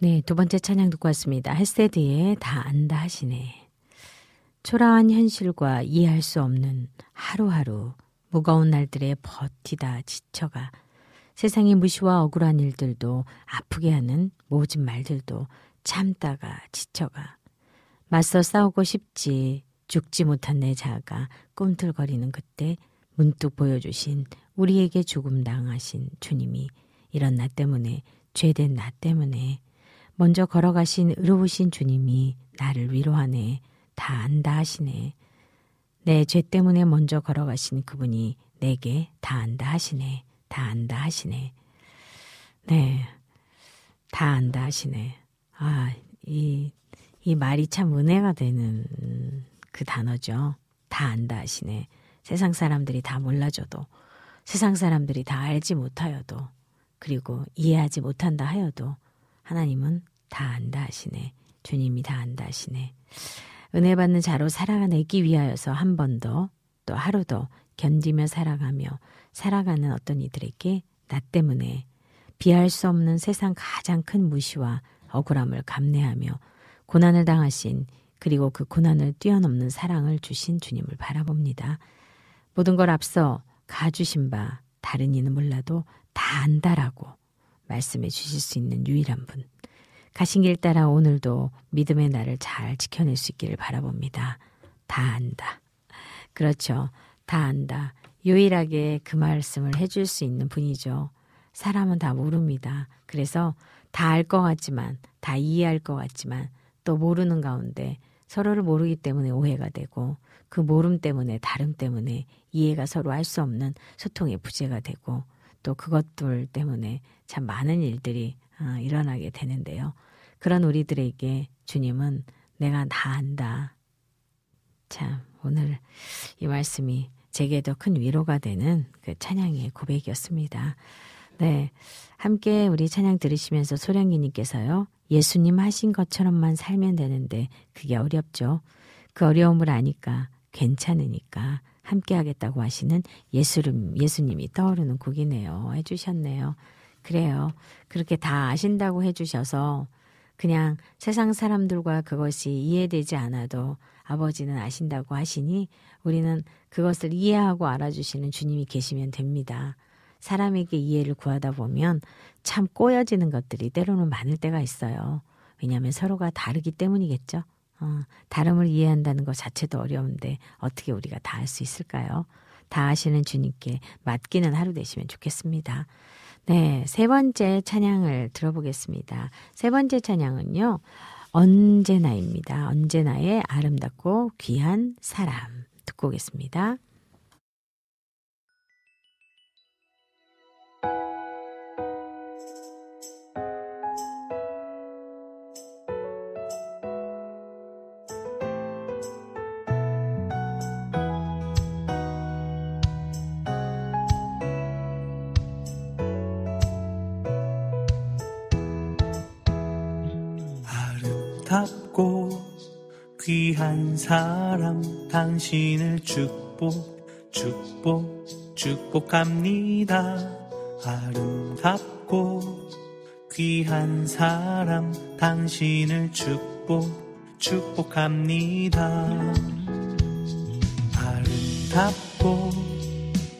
네, 두 번째 찬양 듣고 왔습니다. 헬세드의 다 안다 하시네. 초라한 현실과 이해할 수 없는 하루하루 무거운 날들에 버티다 지쳐가 세상의 무시와 억울한 일들도 아프게 하는 모진 말들도 참다가 지쳐가 맞서 싸우고 싶지 죽지 못한 내 자아가 꿈틀거리는 그때 문득 보여주신 우리에게 죽음 당하신 주님이 이런 나 때문에 죄된 나 때문에 먼저 걸어가신 의로우신 주님이 나를 위로하네 다 안다 하시네. 내 죄 때문에 먼저 걸어가신 그분이 내게 다 안다 하시네. 다 안다 하시네. 네. 다 안다 하시네. 아, 이 말이 참 은혜가 되는 그 단어죠. 다 안다 하시네. 세상 사람들이 다 몰라줘도 세상 사람들이 다 알지 못하여도 그리고 이해하지 못한다 하여도 하나님은 다 안다 하시네. 주님이 다 안다 하시네. 은혜 받는 자로 살아내기 위하여서 한 번 더 또 하루 더 견디며 살아가며 살아가는 어떤 이들에게 나 때문에 비할 수 없는 세상 가장 큰 무시와 억울함을 감내하며 고난을 당하신 그리고 그 고난을 뛰어넘는 사랑을 주신 주님을 바라봅니다. 모든 걸 앞서 가주신 바 다른 이는 몰라도 다 안다라고 말씀해 주실 수 있는 유일한 분. 가신 길 따라 오늘도 믿음의 나를 잘 지켜낼 수 있기를 바라봅니다. 다 안다. 그렇죠. 다 안다. 유일하게 그 말씀을 해줄 수 있는 분이죠. 사람은 다 모릅니다. 그래서 다 알 것 같지만 다 이해할 것 같지만 또 모르는 가운데 서로를 모르기 때문에 오해가 되고 그 모름 때문에 다름 때문에 이해가 서로 할 수 없는 소통의 부재가 되고 또 그것들 때문에 참 많은 일들이 일어나게 되는데요. 그런 우리들에게 주님은 내가 다 안다. 참 오늘 이 말씀이 제게도 큰 위로가 되는 그 찬양의 고백이었습니다. 네, 함께 우리 찬양 들으시면서 소량기님께서요. 예수님 하신 것처럼만 살면 되는데 그게 어렵죠. 그 어려움을 아니까 괜찮으니까 함께하겠다고 하시는 예수님이 떠오르는 곡이네요. 해주셨네요. 그래요. 그렇게 다 아신다고 해주셔서 그냥 세상 사람들과 그것이 이해되지 않아도 아버지는 아신다고 하시니 우리는 그것을 이해하고 알아주시는 주님이 계시면 됩니다. 사람에게 이해를 구하다 보면 참 꼬여지는 것들이 때로는 많을 때가 있어요. 왜냐하면 서로가 다르기 때문이겠죠. 다름을 이해한다는 것 자체도 어려운데 어떻게 우리가 다 할 수 있을까요? 다 아시는 주님께 맡기는 하루 되시면 좋겠습니다. 네, 세 번째 찬양을 들어보겠습니다. 세 번째 찬양은요. 언제나입니다. 언제나의 아름답고 귀한 사람 듣고 오겠습니다. 귀한 사람 당신을 축복합니다. 아름답고 귀한 사람 당신을 축복합니다. 아름답고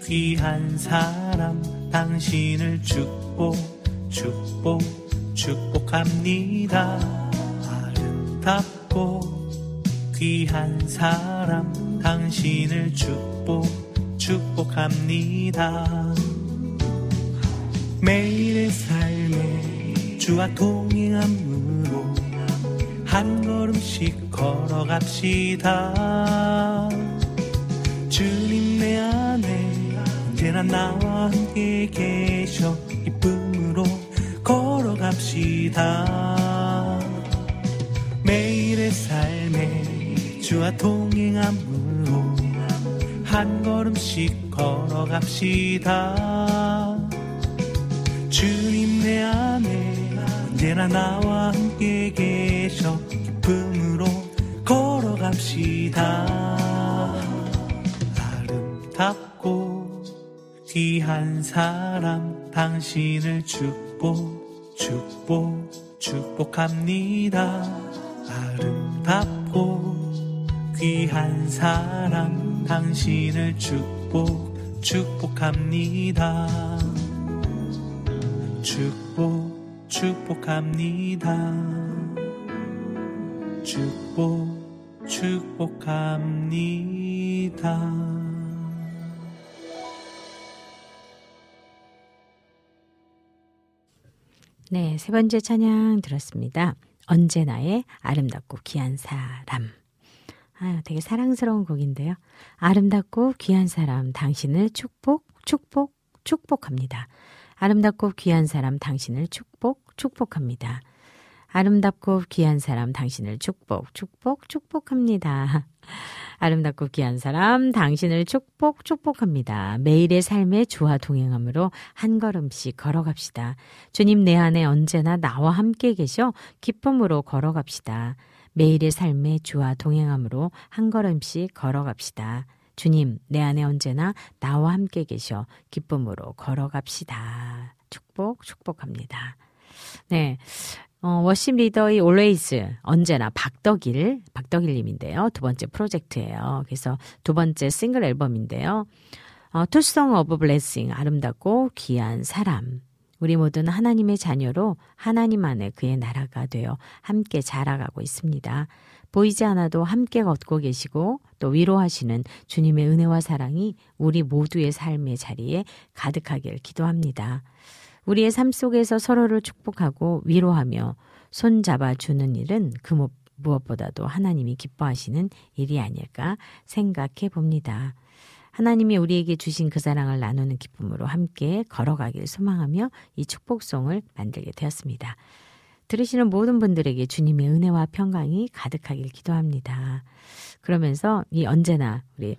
귀한 사람 당신을 축복합니다. 아름답고 귀한 사람 당신을 축복합니다. 매일 삶에 주와 동행함으로 한 걸음씩 걸어갑시다. 주님 내 안에 언제나 나와 함께 계셔 기쁨으로 걸어갑시다. 매일의 삶에 주와 동행함으로 한 걸음씩 걸어갑시다. 주님 내 안에 언제나 나와 함께 계셔 기쁨으로 걸어갑시다. 아름답고 귀한 사람 당신을 축복합니다. 아름답고 귀한 사람 당신을 축복합니다. 축복합니다. 네, 세 번째 찬양 들었습니다. 언제나의 아름답고 귀한 사람. 아유, 되게 사랑스러운 곡인데요. 아름답고 귀한 사람 당신을 축복합니다. 아름답고 귀한 사람 당신을 축복합니다. 아름답고 귀한 사람 당신을 축복합니다. 아름답고 귀한 사람 당신을 축복합니다. 매일의 삶의 주와 동행함으로 한 걸음씩 걸어갑시다. 주님 내 안에 언제나 나와 함께 계셔 기쁨으로 걸어갑시다. 매일의 삶의 주와 동행함으로 한 걸음씩 걸어갑시다. 주님, 내 안에 언제나 나와 함께 계셔 기쁨으로 걸어갑시다. 축복합니다. 네, 워십 리더의 Always, 언제나 박덕일님인데요. 두 번째 프로젝트예요. 그래서 두 번째 싱글 앨범인데요. To Song of Blessing, 아름답고 귀한 사람. 우리 모두는 하나님의 자녀로 하나님 안에 그의 나라가 되어 함께 자라가고 있습니다. 보이지 않아도 함께 걷고 계시고 또 위로하시는 주님의 은혜와 사랑이 우리 모두의 삶의 자리에 가득하길 기도합니다. 우리의 삶 속에서 서로를 축복하고 위로하며 손잡아주는 일은 그 무엇보다도 하나님이 기뻐하시는 일이 아닐까 생각해 봅니다. 하나님이 우리에게 주신 그 사랑을 나누는 기쁨으로 함께 걸어가길 소망하며 이 축복송을 만들게 되었습니다. 들으시는 모든 분들에게 주님의 은혜와 평강이 가득하길 기도합니다. 그러면서 이 언제나 우리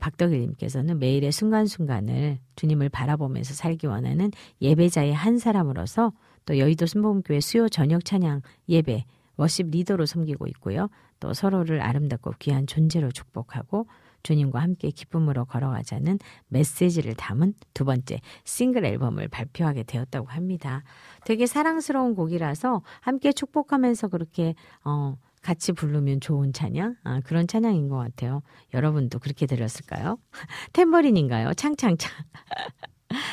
박덕일님께서는 매일의 순간순간을 주님을 바라보면서 살기 원하는 예배자의 한 사람으로서 또 여의도순복음교회 수요 저녁 찬양 예배 워십 리더로 섬기고 있고요. 또 서로를 아름답고 귀한 존재로 축복하고 주님과 함께 기쁨으로 걸어가자는 메시지를 담은 두 번째 싱글 앨범을 발표하게 되었다고 합니다. 되게 사랑스러운 곡이라서 함께 축복하면서 그렇게 같이 부르면 좋은 찬양? 그런 찬양인 것 같아요. 여러분도 그렇게 들렸을까요? 탬버린인가요? 창창창.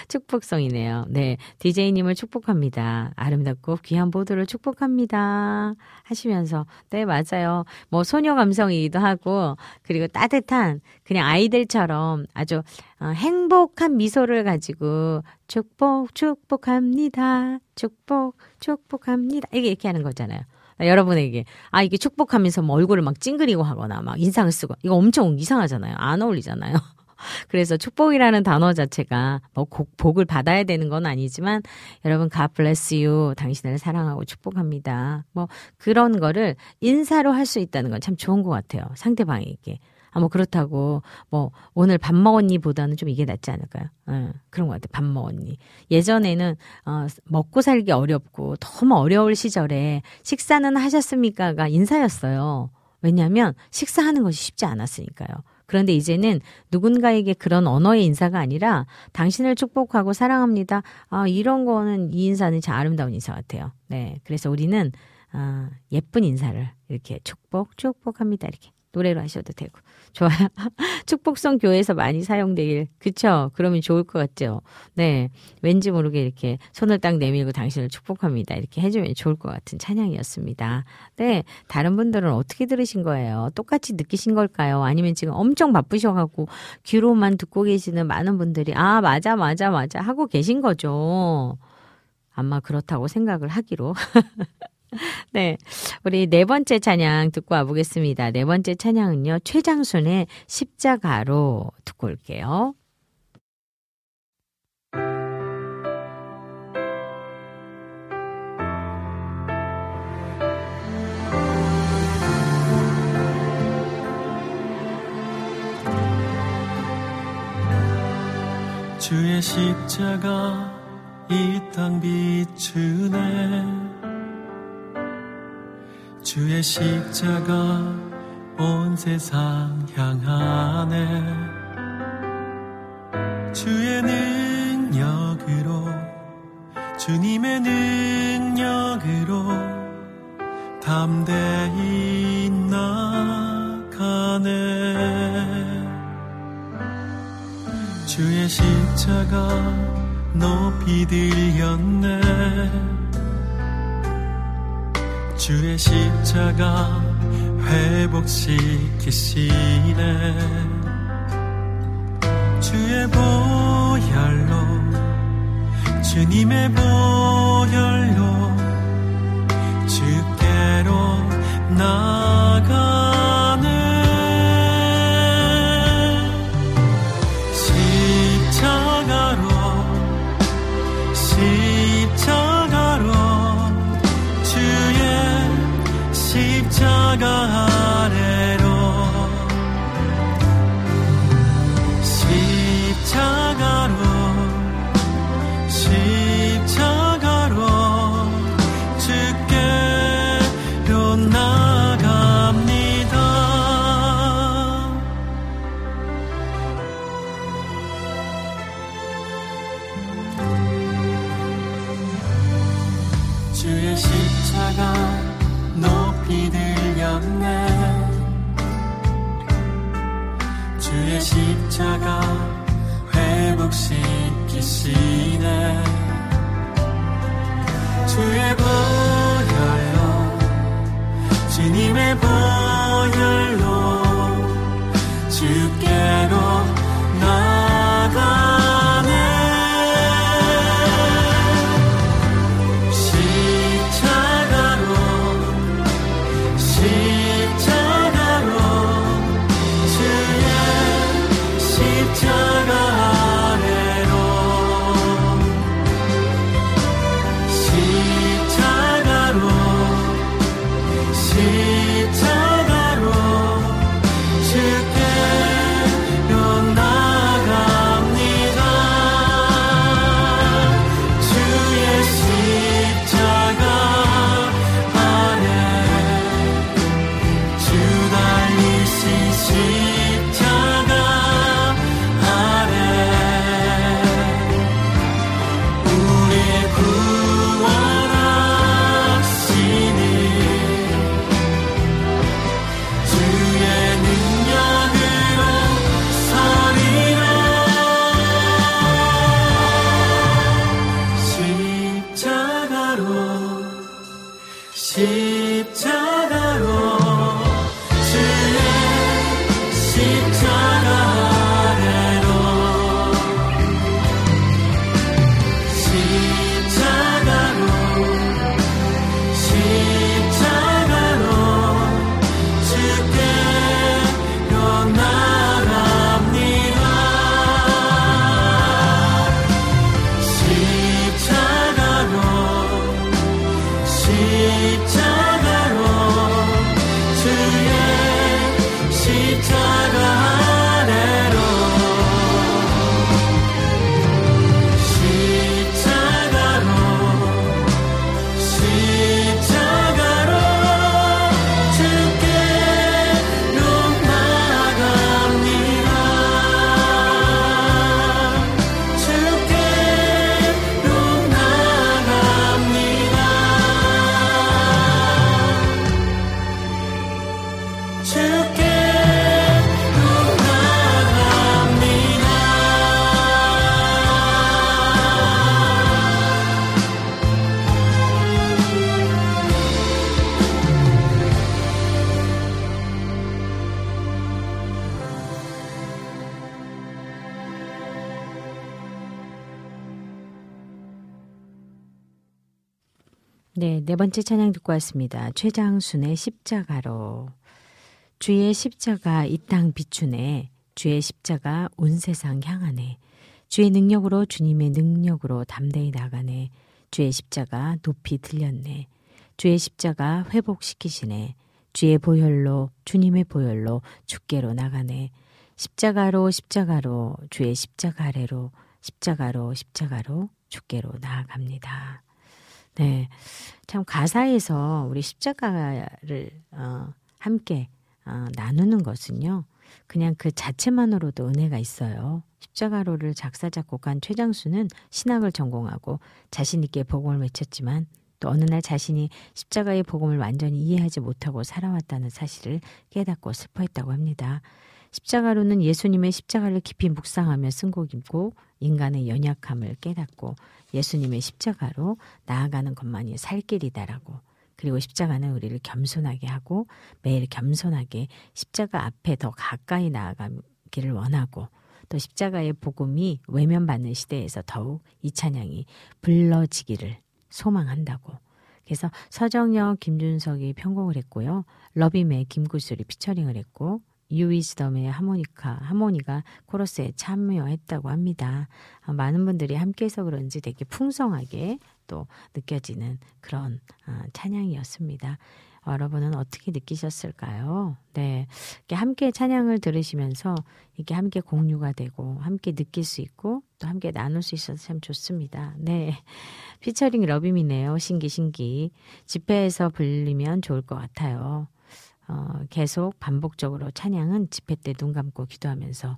축복성이네요. 네, DJ님을 축복합니다. 아름답고 귀한 보도를 축복합니다. 하시면서 네, 맞아요. 뭐 소녀 감성이기도 하고 그리고 따뜻한 그냥 아이들처럼 아주 행복한 미소를 가지고 축복합니다. 축복합니다. 이렇게 하는 거잖아요. 여러분에게 이게 축복하면서 뭐 얼굴을 막 찡그리고 하거나 막 인상을 쓰고 이거 엄청 이상하잖아요. 안 어울리잖아요. 그래서 축복이라는 단어 자체가 뭐 복을 받아야 되는 건 아니지만 여러분 God bless you, 당신을 사랑하고 축복합니다. 뭐 그런 거를 인사로 할 수 있다는 건 참 좋은 것 같아요. 상대방에게. 뭐 그렇다고 뭐 오늘 밥 먹었니 보다는 좀 이게 낫지 않을까요? 그런 것 같아요. 밥 먹었니. 예전에는 먹고 살기 어렵고 너무 어려울 시절에 식사는 하셨습니까가 인사였어요. 왜냐하면 식사하는 것이 쉽지 않았으니까요. 그런데 이제는 누군가에게 그런 언어의 인사가 아니라 당신을 축복하고 사랑합니다. 이런 거는 이 인사는 참 아름다운 인사 같아요. 네, 그래서 우리는 예쁜 인사를 이렇게 축복합니다. 이렇게 노래로 하셔도 되고 좋아요. 축복성 교회에서 많이 사용되길. 그쵸? 그러면 좋을 것 같죠? 네, 왠지 모르게 이렇게 손을 딱 내밀고 당신을 축복합니다. 이렇게 해주면 좋을 것 같은 찬양이었습니다. 네, 다른 분들은 어떻게 들으신 거예요? 똑같이 느끼신 걸까요? 아니면 지금 엄청 바쁘셔가지고 귀로만 듣고 계시는 많은 분들이 맞아 하고 계신 거죠. 아마 그렇다고 생각을 하기로. 네, 우리 네 번째 찬양 듣고 와보겠습니다. 네 번째 찬양은요, 최장순의 십자가로 듣고 올게요. 주의 십자가 이 땅 비추네. 주의 십자가 온 세상 향하네. 주의 능력으로, 주님의 능력으로 담대히 나가네. 주의 십자가 높이 들렸네. 주의 십자가 회복시키시네. 주의 보혈로, 주님의 보혈로 주께로 나가네. 십자가로 주의 십자가 아래로, 십자가로 주께로 나갑니다. 주의 십자가 높이 들렸네. 주의 십자가 회복시키시네. 주의 보혈로, 주님의 보혈로 주께로 나가. 십자가로 네 번째 찬양 듣고 왔습니다. 최장순의 십자가로. 주의 십자가 이 땅 비추네. 주의 십자가 온 세상 향하네. 주의 능력으로 주님의 능력으로 담대히 나가네. 주의 십자가 높이 들렸네. 주의 십자가 회복시키시네. 주의 보혈로 주님의 보혈로 주께로 나가네. 십자가로 십자가로 주의 십자가 아래로 십자가로 십자가로 주께로 나아갑니다. 네, 참 가사에서 우리 십자가를 함께 나누는 것은요. 그냥 그 자체만으로도 은혜가 있어요. 십자가로를 작사 작곡한 최장수는 신학을 전공하고 자신 있게 복음을 외쳤지만 또 어느 날 자신이 십자가의 복음을 완전히 이해하지 못하고 살아왔다는 사실을 깨닫고 슬퍼했다고 합니다. 십자가로는 예수님의 십자가를 깊이 묵상하며 쓴 곡이고 인간의 연약함을 깨닫고 예수님의 십자가로 나아가는 것만이 살 길이다라고, 그리고 십자가는 우리를 겸손하게 하고 매일 겸손하게 십자가 앞에 더 가까이 나아가기를 원하고, 또 십자가의 복음이 외면받는 시대에서 더욱 이 찬양이 불러지기를 소망한다고. 그래서 서정여 김준석이 편곡을 했고요. 러비매 김구슬이 피처링을 했고 유이스덤의 하모니가 코러스에 참여했다고 합니다. 많은 분들이 함께해서 그런지 되게 풍성하게 또 느껴지는 그런 찬양이었습니다. 여러분은 어떻게 느끼셨을까요? 네, 이렇게 함께 찬양을 들으시면서 이렇게 함께 공유가 되고 함께 느낄 수 있고 또 함께 나눌 수 있어서 참 좋습니다. 네, 피처링 러빔이네요. 신기신기. 집회에서 불리면 좋을 것 같아요. 계속 반복적으로 찬양은 집회 때 눈 감고 기도하면서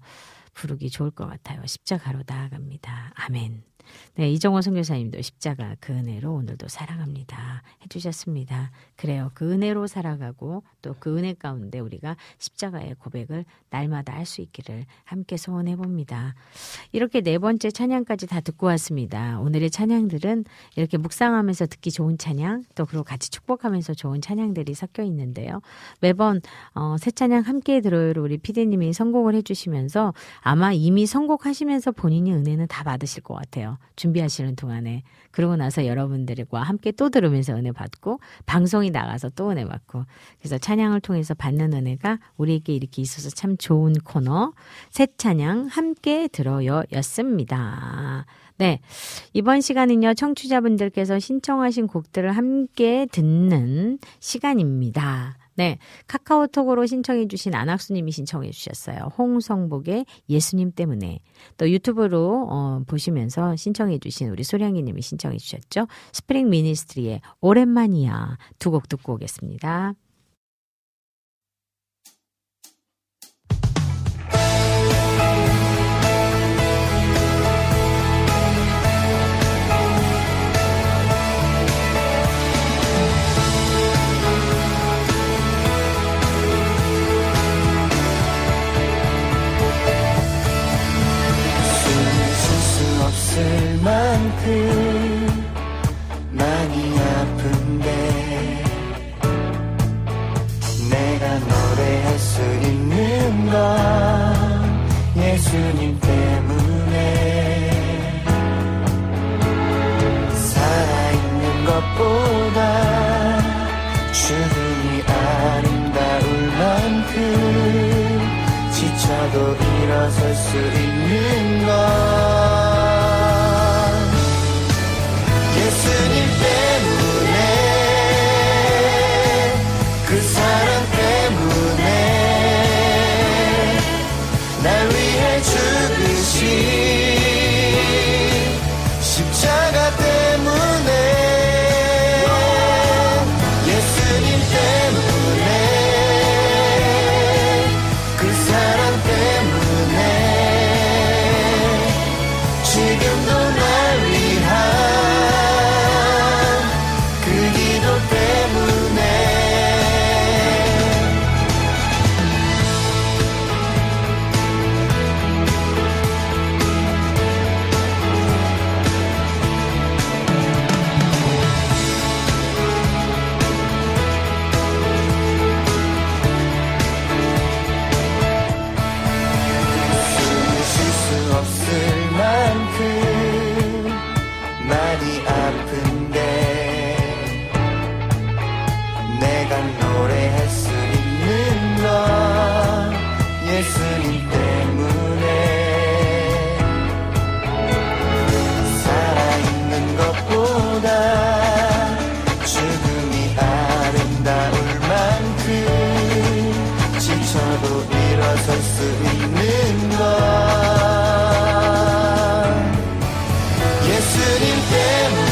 부르기 좋을 것 같아요. 십자가로 나아갑니다. 아멘. 네, 이정호 선교사님도 십자가 그 은혜로 오늘도 살아갑니다 해주셨습니다. 그래요. 그 은혜로 살아가고 또 그 은혜 가운데 우리가 십자가의 고백을 날마다 할 수 있기를 함께 소원해봅니다. 이렇게 네 번째 찬양까지 다 듣고 왔습니다. 오늘의 찬양들은 이렇게 묵상하면서 듣기 좋은 찬양 또 그리고 같이 축복하면서 좋은 찬양들이 섞여 있는데요. 매번 새 찬양 함께 들어요. 우리 피디님이 선곡을 해주시면서 아마 이미 선곡하시면서 본인이 은혜는 다 받으실 것 같아요. 준비하시는 동안에. 그러고 나서 여러분들과 함께 또 들으면서 은혜 받고 방송이 나가서 또 은혜 받고, 그래서 찬양을 통해서 받는 은혜가 우리에게 이렇게 있어서 참 좋은 코너 새 찬양 함께 들어요 였습니다. 네, 이번 시간은요 청취자분들께서 신청하신 곡들을 함께 듣는 시간입니다. 네, 카카오톡으로 신청해 주신 안학수님이 신청해 주셨어요. 홍성복의 예수님 때문에. 또 유튜브로 보시면서 신청해 주신 우리 소량기님이 신청해 주셨죠. 스프링 미니스트리의 오랜만이야. 두 곡 듣고 오겠습니다. 만큼 많이 아픈데 내가 노래할 수 있는 건 예수님 때문에 살아있는 것보다 죽음이 아름다울 만큼 지쳐도 일어설 수 있는 건 때문에 그 사랑 때문에 예수님 때문에 살아있는 것보다 죽음이 아름다울 만큼 지쳐도 일어설 수 있는 것 예수님 때문에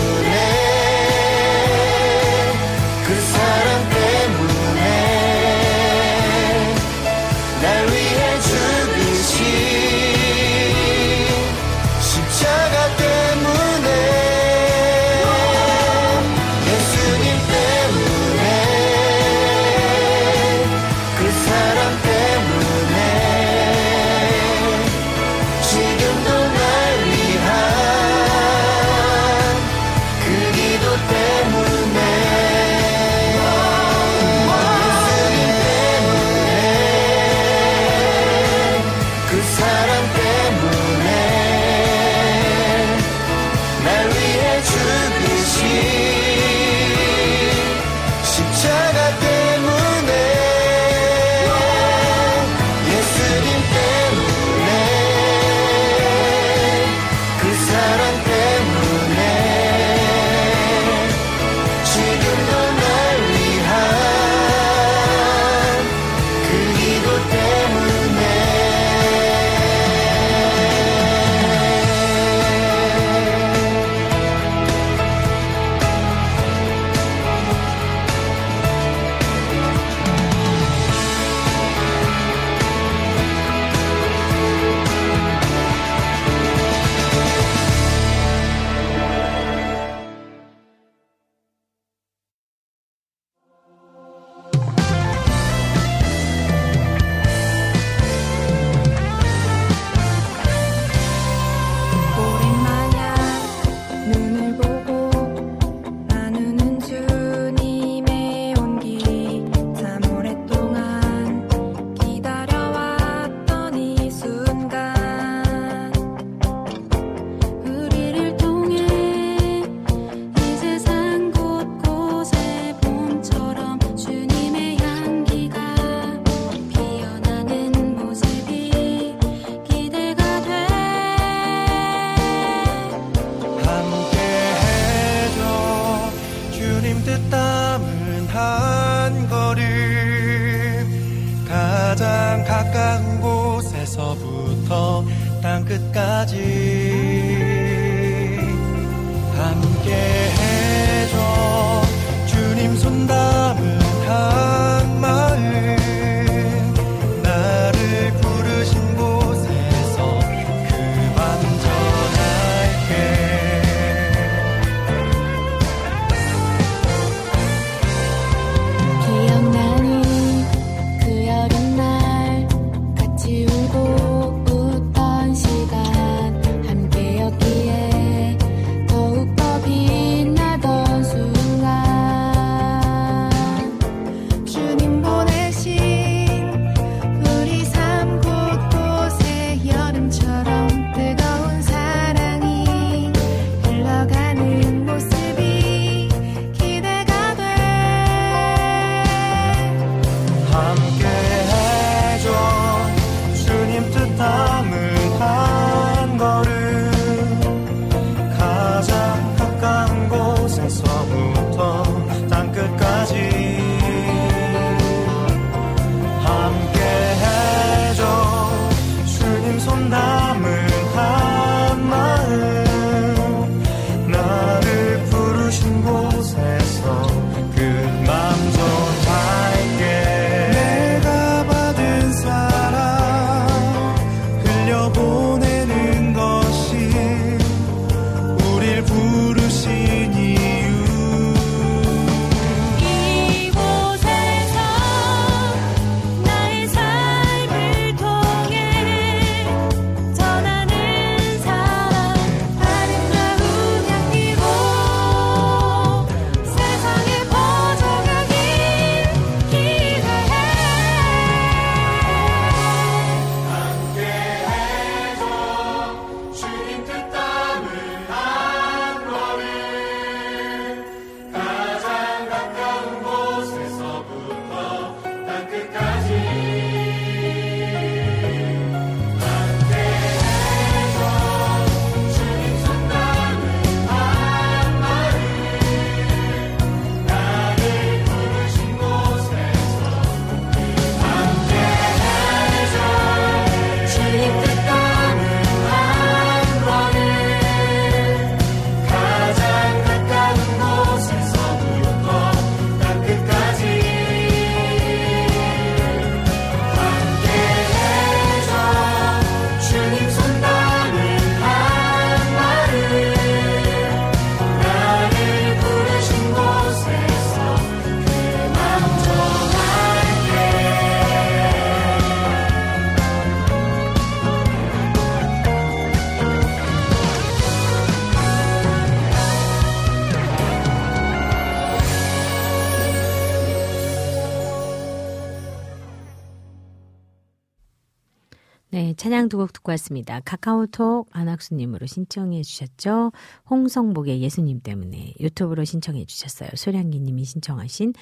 네, 찬양 두 곡 듣고 왔습니다. 카카오톡 안학수님으로 신청해 주셨죠. 홍성복의 예수님 때문에 유튜브로 신청해 주셨어요. 소량기님이 신청하신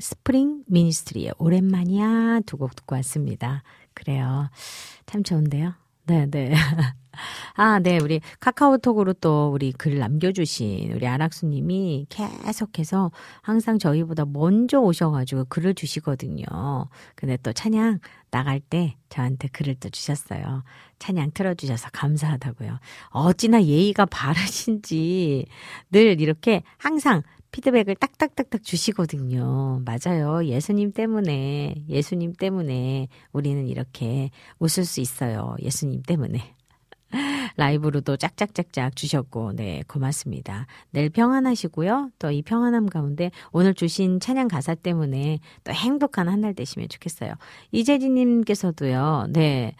스프링 미니스트리의 오랜만이야 두 곡 듣고 왔습니다. 그래요. 참 좋은데요. 네. 아, 네. 우리 카카오톡으로 또 우리 글 남겨주신 우리 안학수님이 계속해서 항상 저희보다 먼저 오셔가지고 글을 주시거든요. 근데 또 찬양 나갈 때 저한테 글을 또 주셨어요. 찬양 틀어주셔서 감사하다고요. 어찌나 예의가 바르신지 늘 이렇게 항상 피드백을 딱딱딱딱 주시거든요. 맞아요. 예수님 때문에 우리는 이렇게 웃을 수 있어요. 예수님 때문에. 라이브로도 짝짝짝짝 주셨고, 네, 고맙습니다. 내일 평안하시고요. 또 이 평안함 가운데 오늘 주신 찬양 가사 때문에 또 행복한 한 날 되시면 좋겠어요. 이재진님께서도요, 네,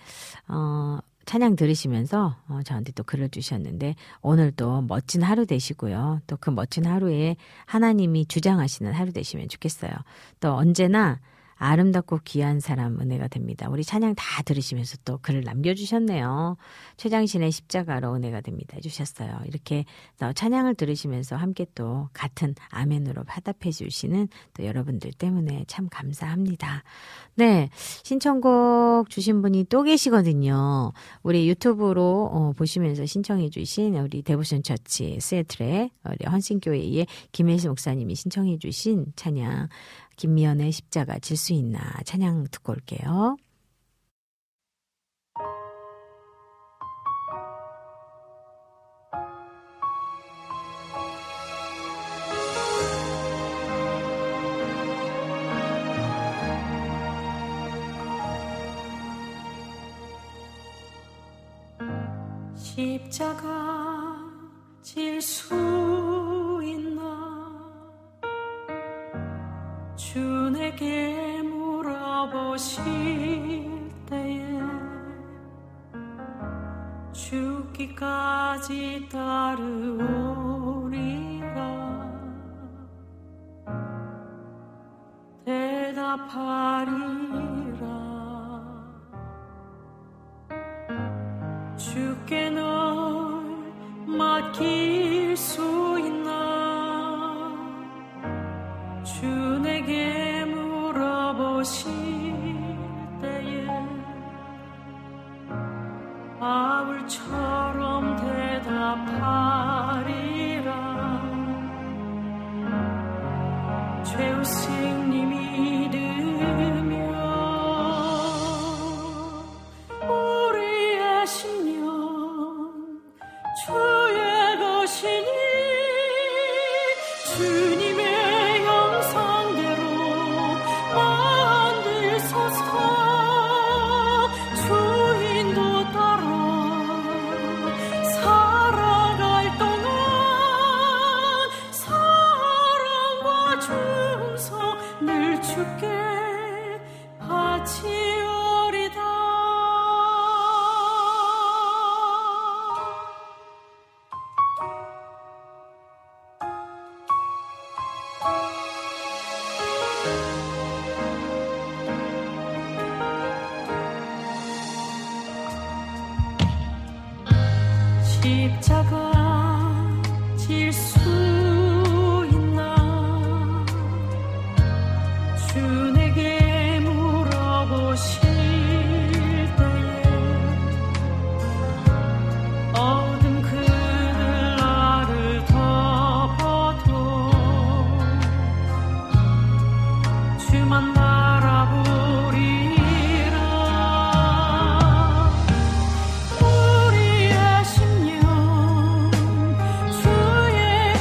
찬양 들으시면서 저한테 또 글을 주셨는데 오늘도 멋진 하루 되시고요. 또 그 멋진 하루에 하나님이 주장하시는 하루 되시면 좋겠어요. 또 언제나 아름답고 귀한 사람 은혜가 됩니다. 우리 찬양 다 들으시면서 또 글을 남겨주셨네요. 최장신의 십자가로 은혜가 됩니다 해주셨어요. 이렇게 또 찬양을 들으시면서 함께 또 같은 아멘으로 화답해 주시는 또 여러분들 때문에 참 감사합니다. 네, 신청곡 주신 분이 또 계시거든요. 우리 유튜브로 보시면서 신청해 주신 우리 데보션처치 시애틀의 우리 헌신교회의 김혜식 목사님이 신청해 주신 찬양 김미연의 십자가 질 수 있나 찬양 듣고 올게요. 십자가 질 수 있나 주 내게 물어보실 때에 죽기까지 따르오리라 대답하리라 주께 널 맡길 수 있나 주 내게 물어보실 때에 바울처럼 대답하리라 죄우신 님 믿으며 우리의 신령 주의 것이니 주님의 형상대로 만드소서 주인도 따라 살아갈 동안 사랑과 충성 늘 주께 바치오리다 십자가 질 수 있나 주 내게 물어보실 때에 어둠 그 나를 덮어도 주만 바라보리라 우리의 심령 주의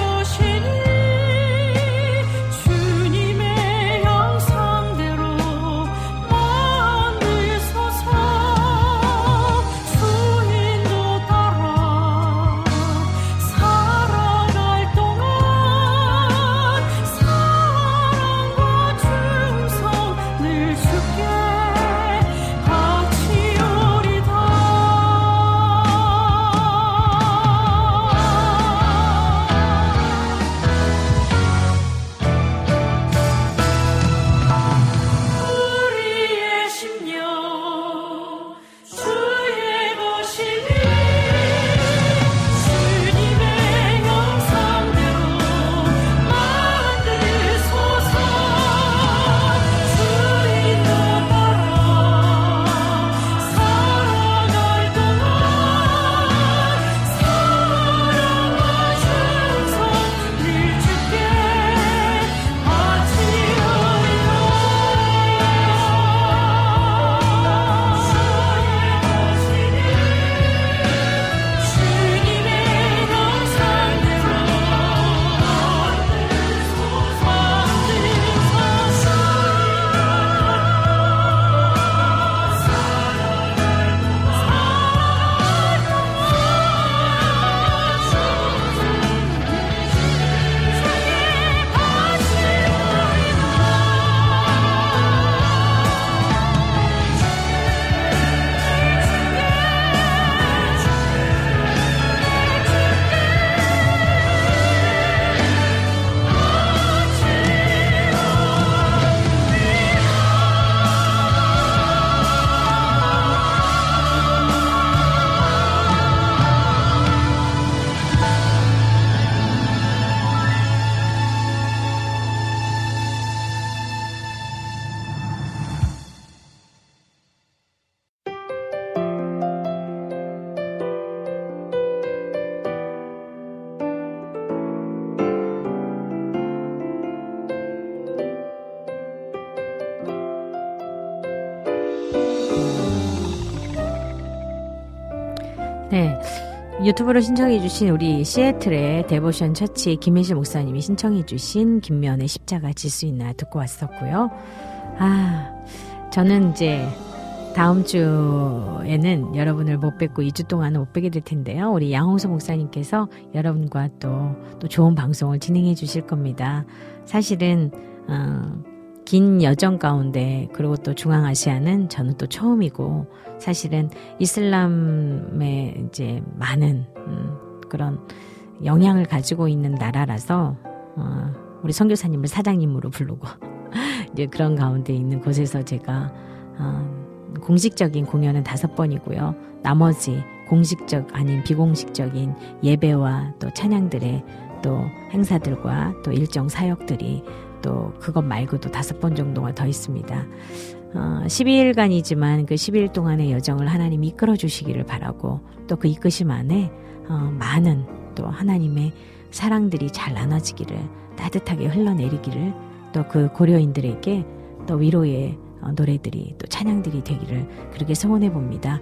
네. 유튜브로 신청해주신 우리 시애틀의 데보션처치 김혜식 목사님이 신청해주신 김미연의 십자가 질 수 있나 듣고 왔었고요. 아, 저는 이제 다음 주에는 여러분을 못 뵙고 2주 동안은 못 뵙게 될 텐데요. 우리 양홍수 목사님께서 여러분과 또 좋은 방송을 진행해 주실 겁니다. 사실은 긴 여정 가운데 그리고 또 중앙아시아는 저는 또 처음이고 사실은 이슬람의 이제 많은 그런 영향을 가지고 있는 나라라서 우리 선교사님을 사장님으로 부르고 이제 그런 가운데 있는 곳에서 제가 공식적인 공연은 5번이고요. 나머지 공식적 아닌 비공식적인 예배와 또 찬양들의 또 행사들과 또 일정 사역들이 또 그것 말고도 5번 정도가 더 있습니다. 12일간이지만 그 12일 동안의 여정을 하나님이 이끌어 주시기를 바라고 또 그 이끄심 안에 많은 또 하나님의 사랑들이 잘 나눠지기를 따뜻하게 흘러내리기를 또 그 고려인들에게 또 위로의 노래들이 또 찬양들이 되기를 그렇게 소원해 봅니다.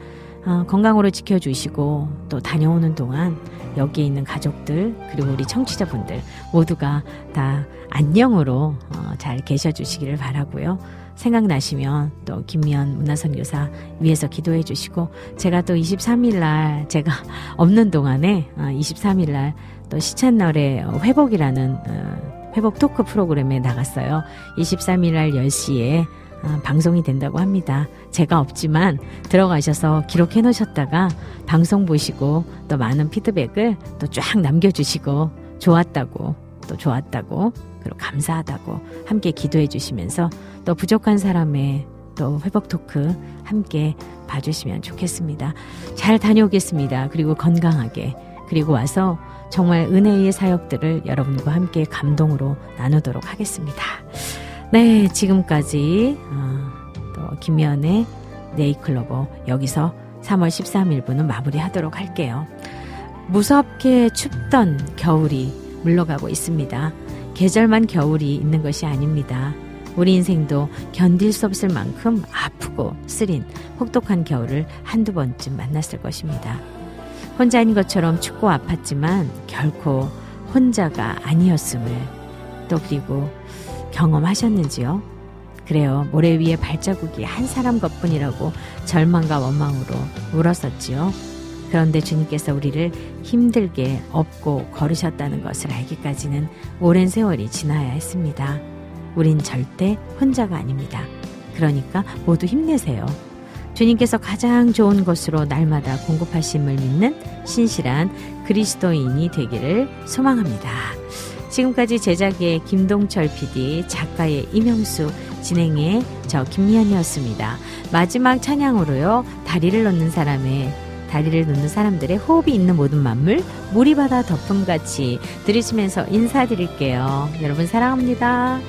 건강으로 지켜주시고 또 다녀오는 동안 여기에 있는 가족들 그리고 우리 청취자분들 모두가 다 안녕으로 잘 계셔주시기를 바라고요. 생각나시면 또 김미연 문화선교사 위해서 기도해 주시고 제가 또 23일날 제가 없는 동안에 23일날 또 시찬날의 회복이라는 회복 토크 프로그램에 나갔어요. 23일날 10시에 방송이 된다고 합니다. 제가 없지만 들어가셔서 기록해 놓으셨다가 방송 보시고 또 많은 피드백을 또 쫙 남겨주시고 좋았다고 또 좋았다고 그리고 감사하다고 함께 기도해 주시면서 또 부족한 사람의 또 회복 토크 함께 봐주시면 좋겠습니다. 잘 다녀오겠습니다. 그리고 건강하게 그리고 와서 정말 은혜의 사역들을 여러분과 함께 감동으로 나누도록 하겠습니다. 네, 지금까지 또 김미연의 네잎클로버 여기서 3월 13일 분은 마무리하도록 할게요. 무섭게 춥던 겨울이 물러가고 있습니다. 계절만 겨울이 있는 것이 아닙니다. 우리 인생도 견딜 수 없을 만큼 아프고 쓰린 혹독한 겨울을 한두 번쯤 만났을 것입니다. 혼자인 것처럼 춥고 아팠지만 결코 혼자가 아니었음을 또 그리고 경험하셨는지요? 그래요. 모래 위에 발자국이 한 사람 것뿐이라고 절망과 원망으로 울었었지요. 그런데 주님께서 우리를 힘들게 업고 걸으셨다는 것을 알기까지는 오랜 세월이 지나야 했습니다. 우린 절대 혼자가 아닙니다. 그러니까 모두 힘내세요. 주님께서 가장 좋은 것으로 날마다 공급하심을 믿는 신실한 그리스도인이 되기를 소망합니다. 지금까지 제작의 김동철 PD, 작가의 임명수, 진행의 저 김미연이었습니다. 마지막 찬양으로요. 다리를 놓는 사람들의 호흡이 있는 모든 만물, 물이 바다 덮음같이 들으시면서 인사드릴게요. 여러분 사랑합니다.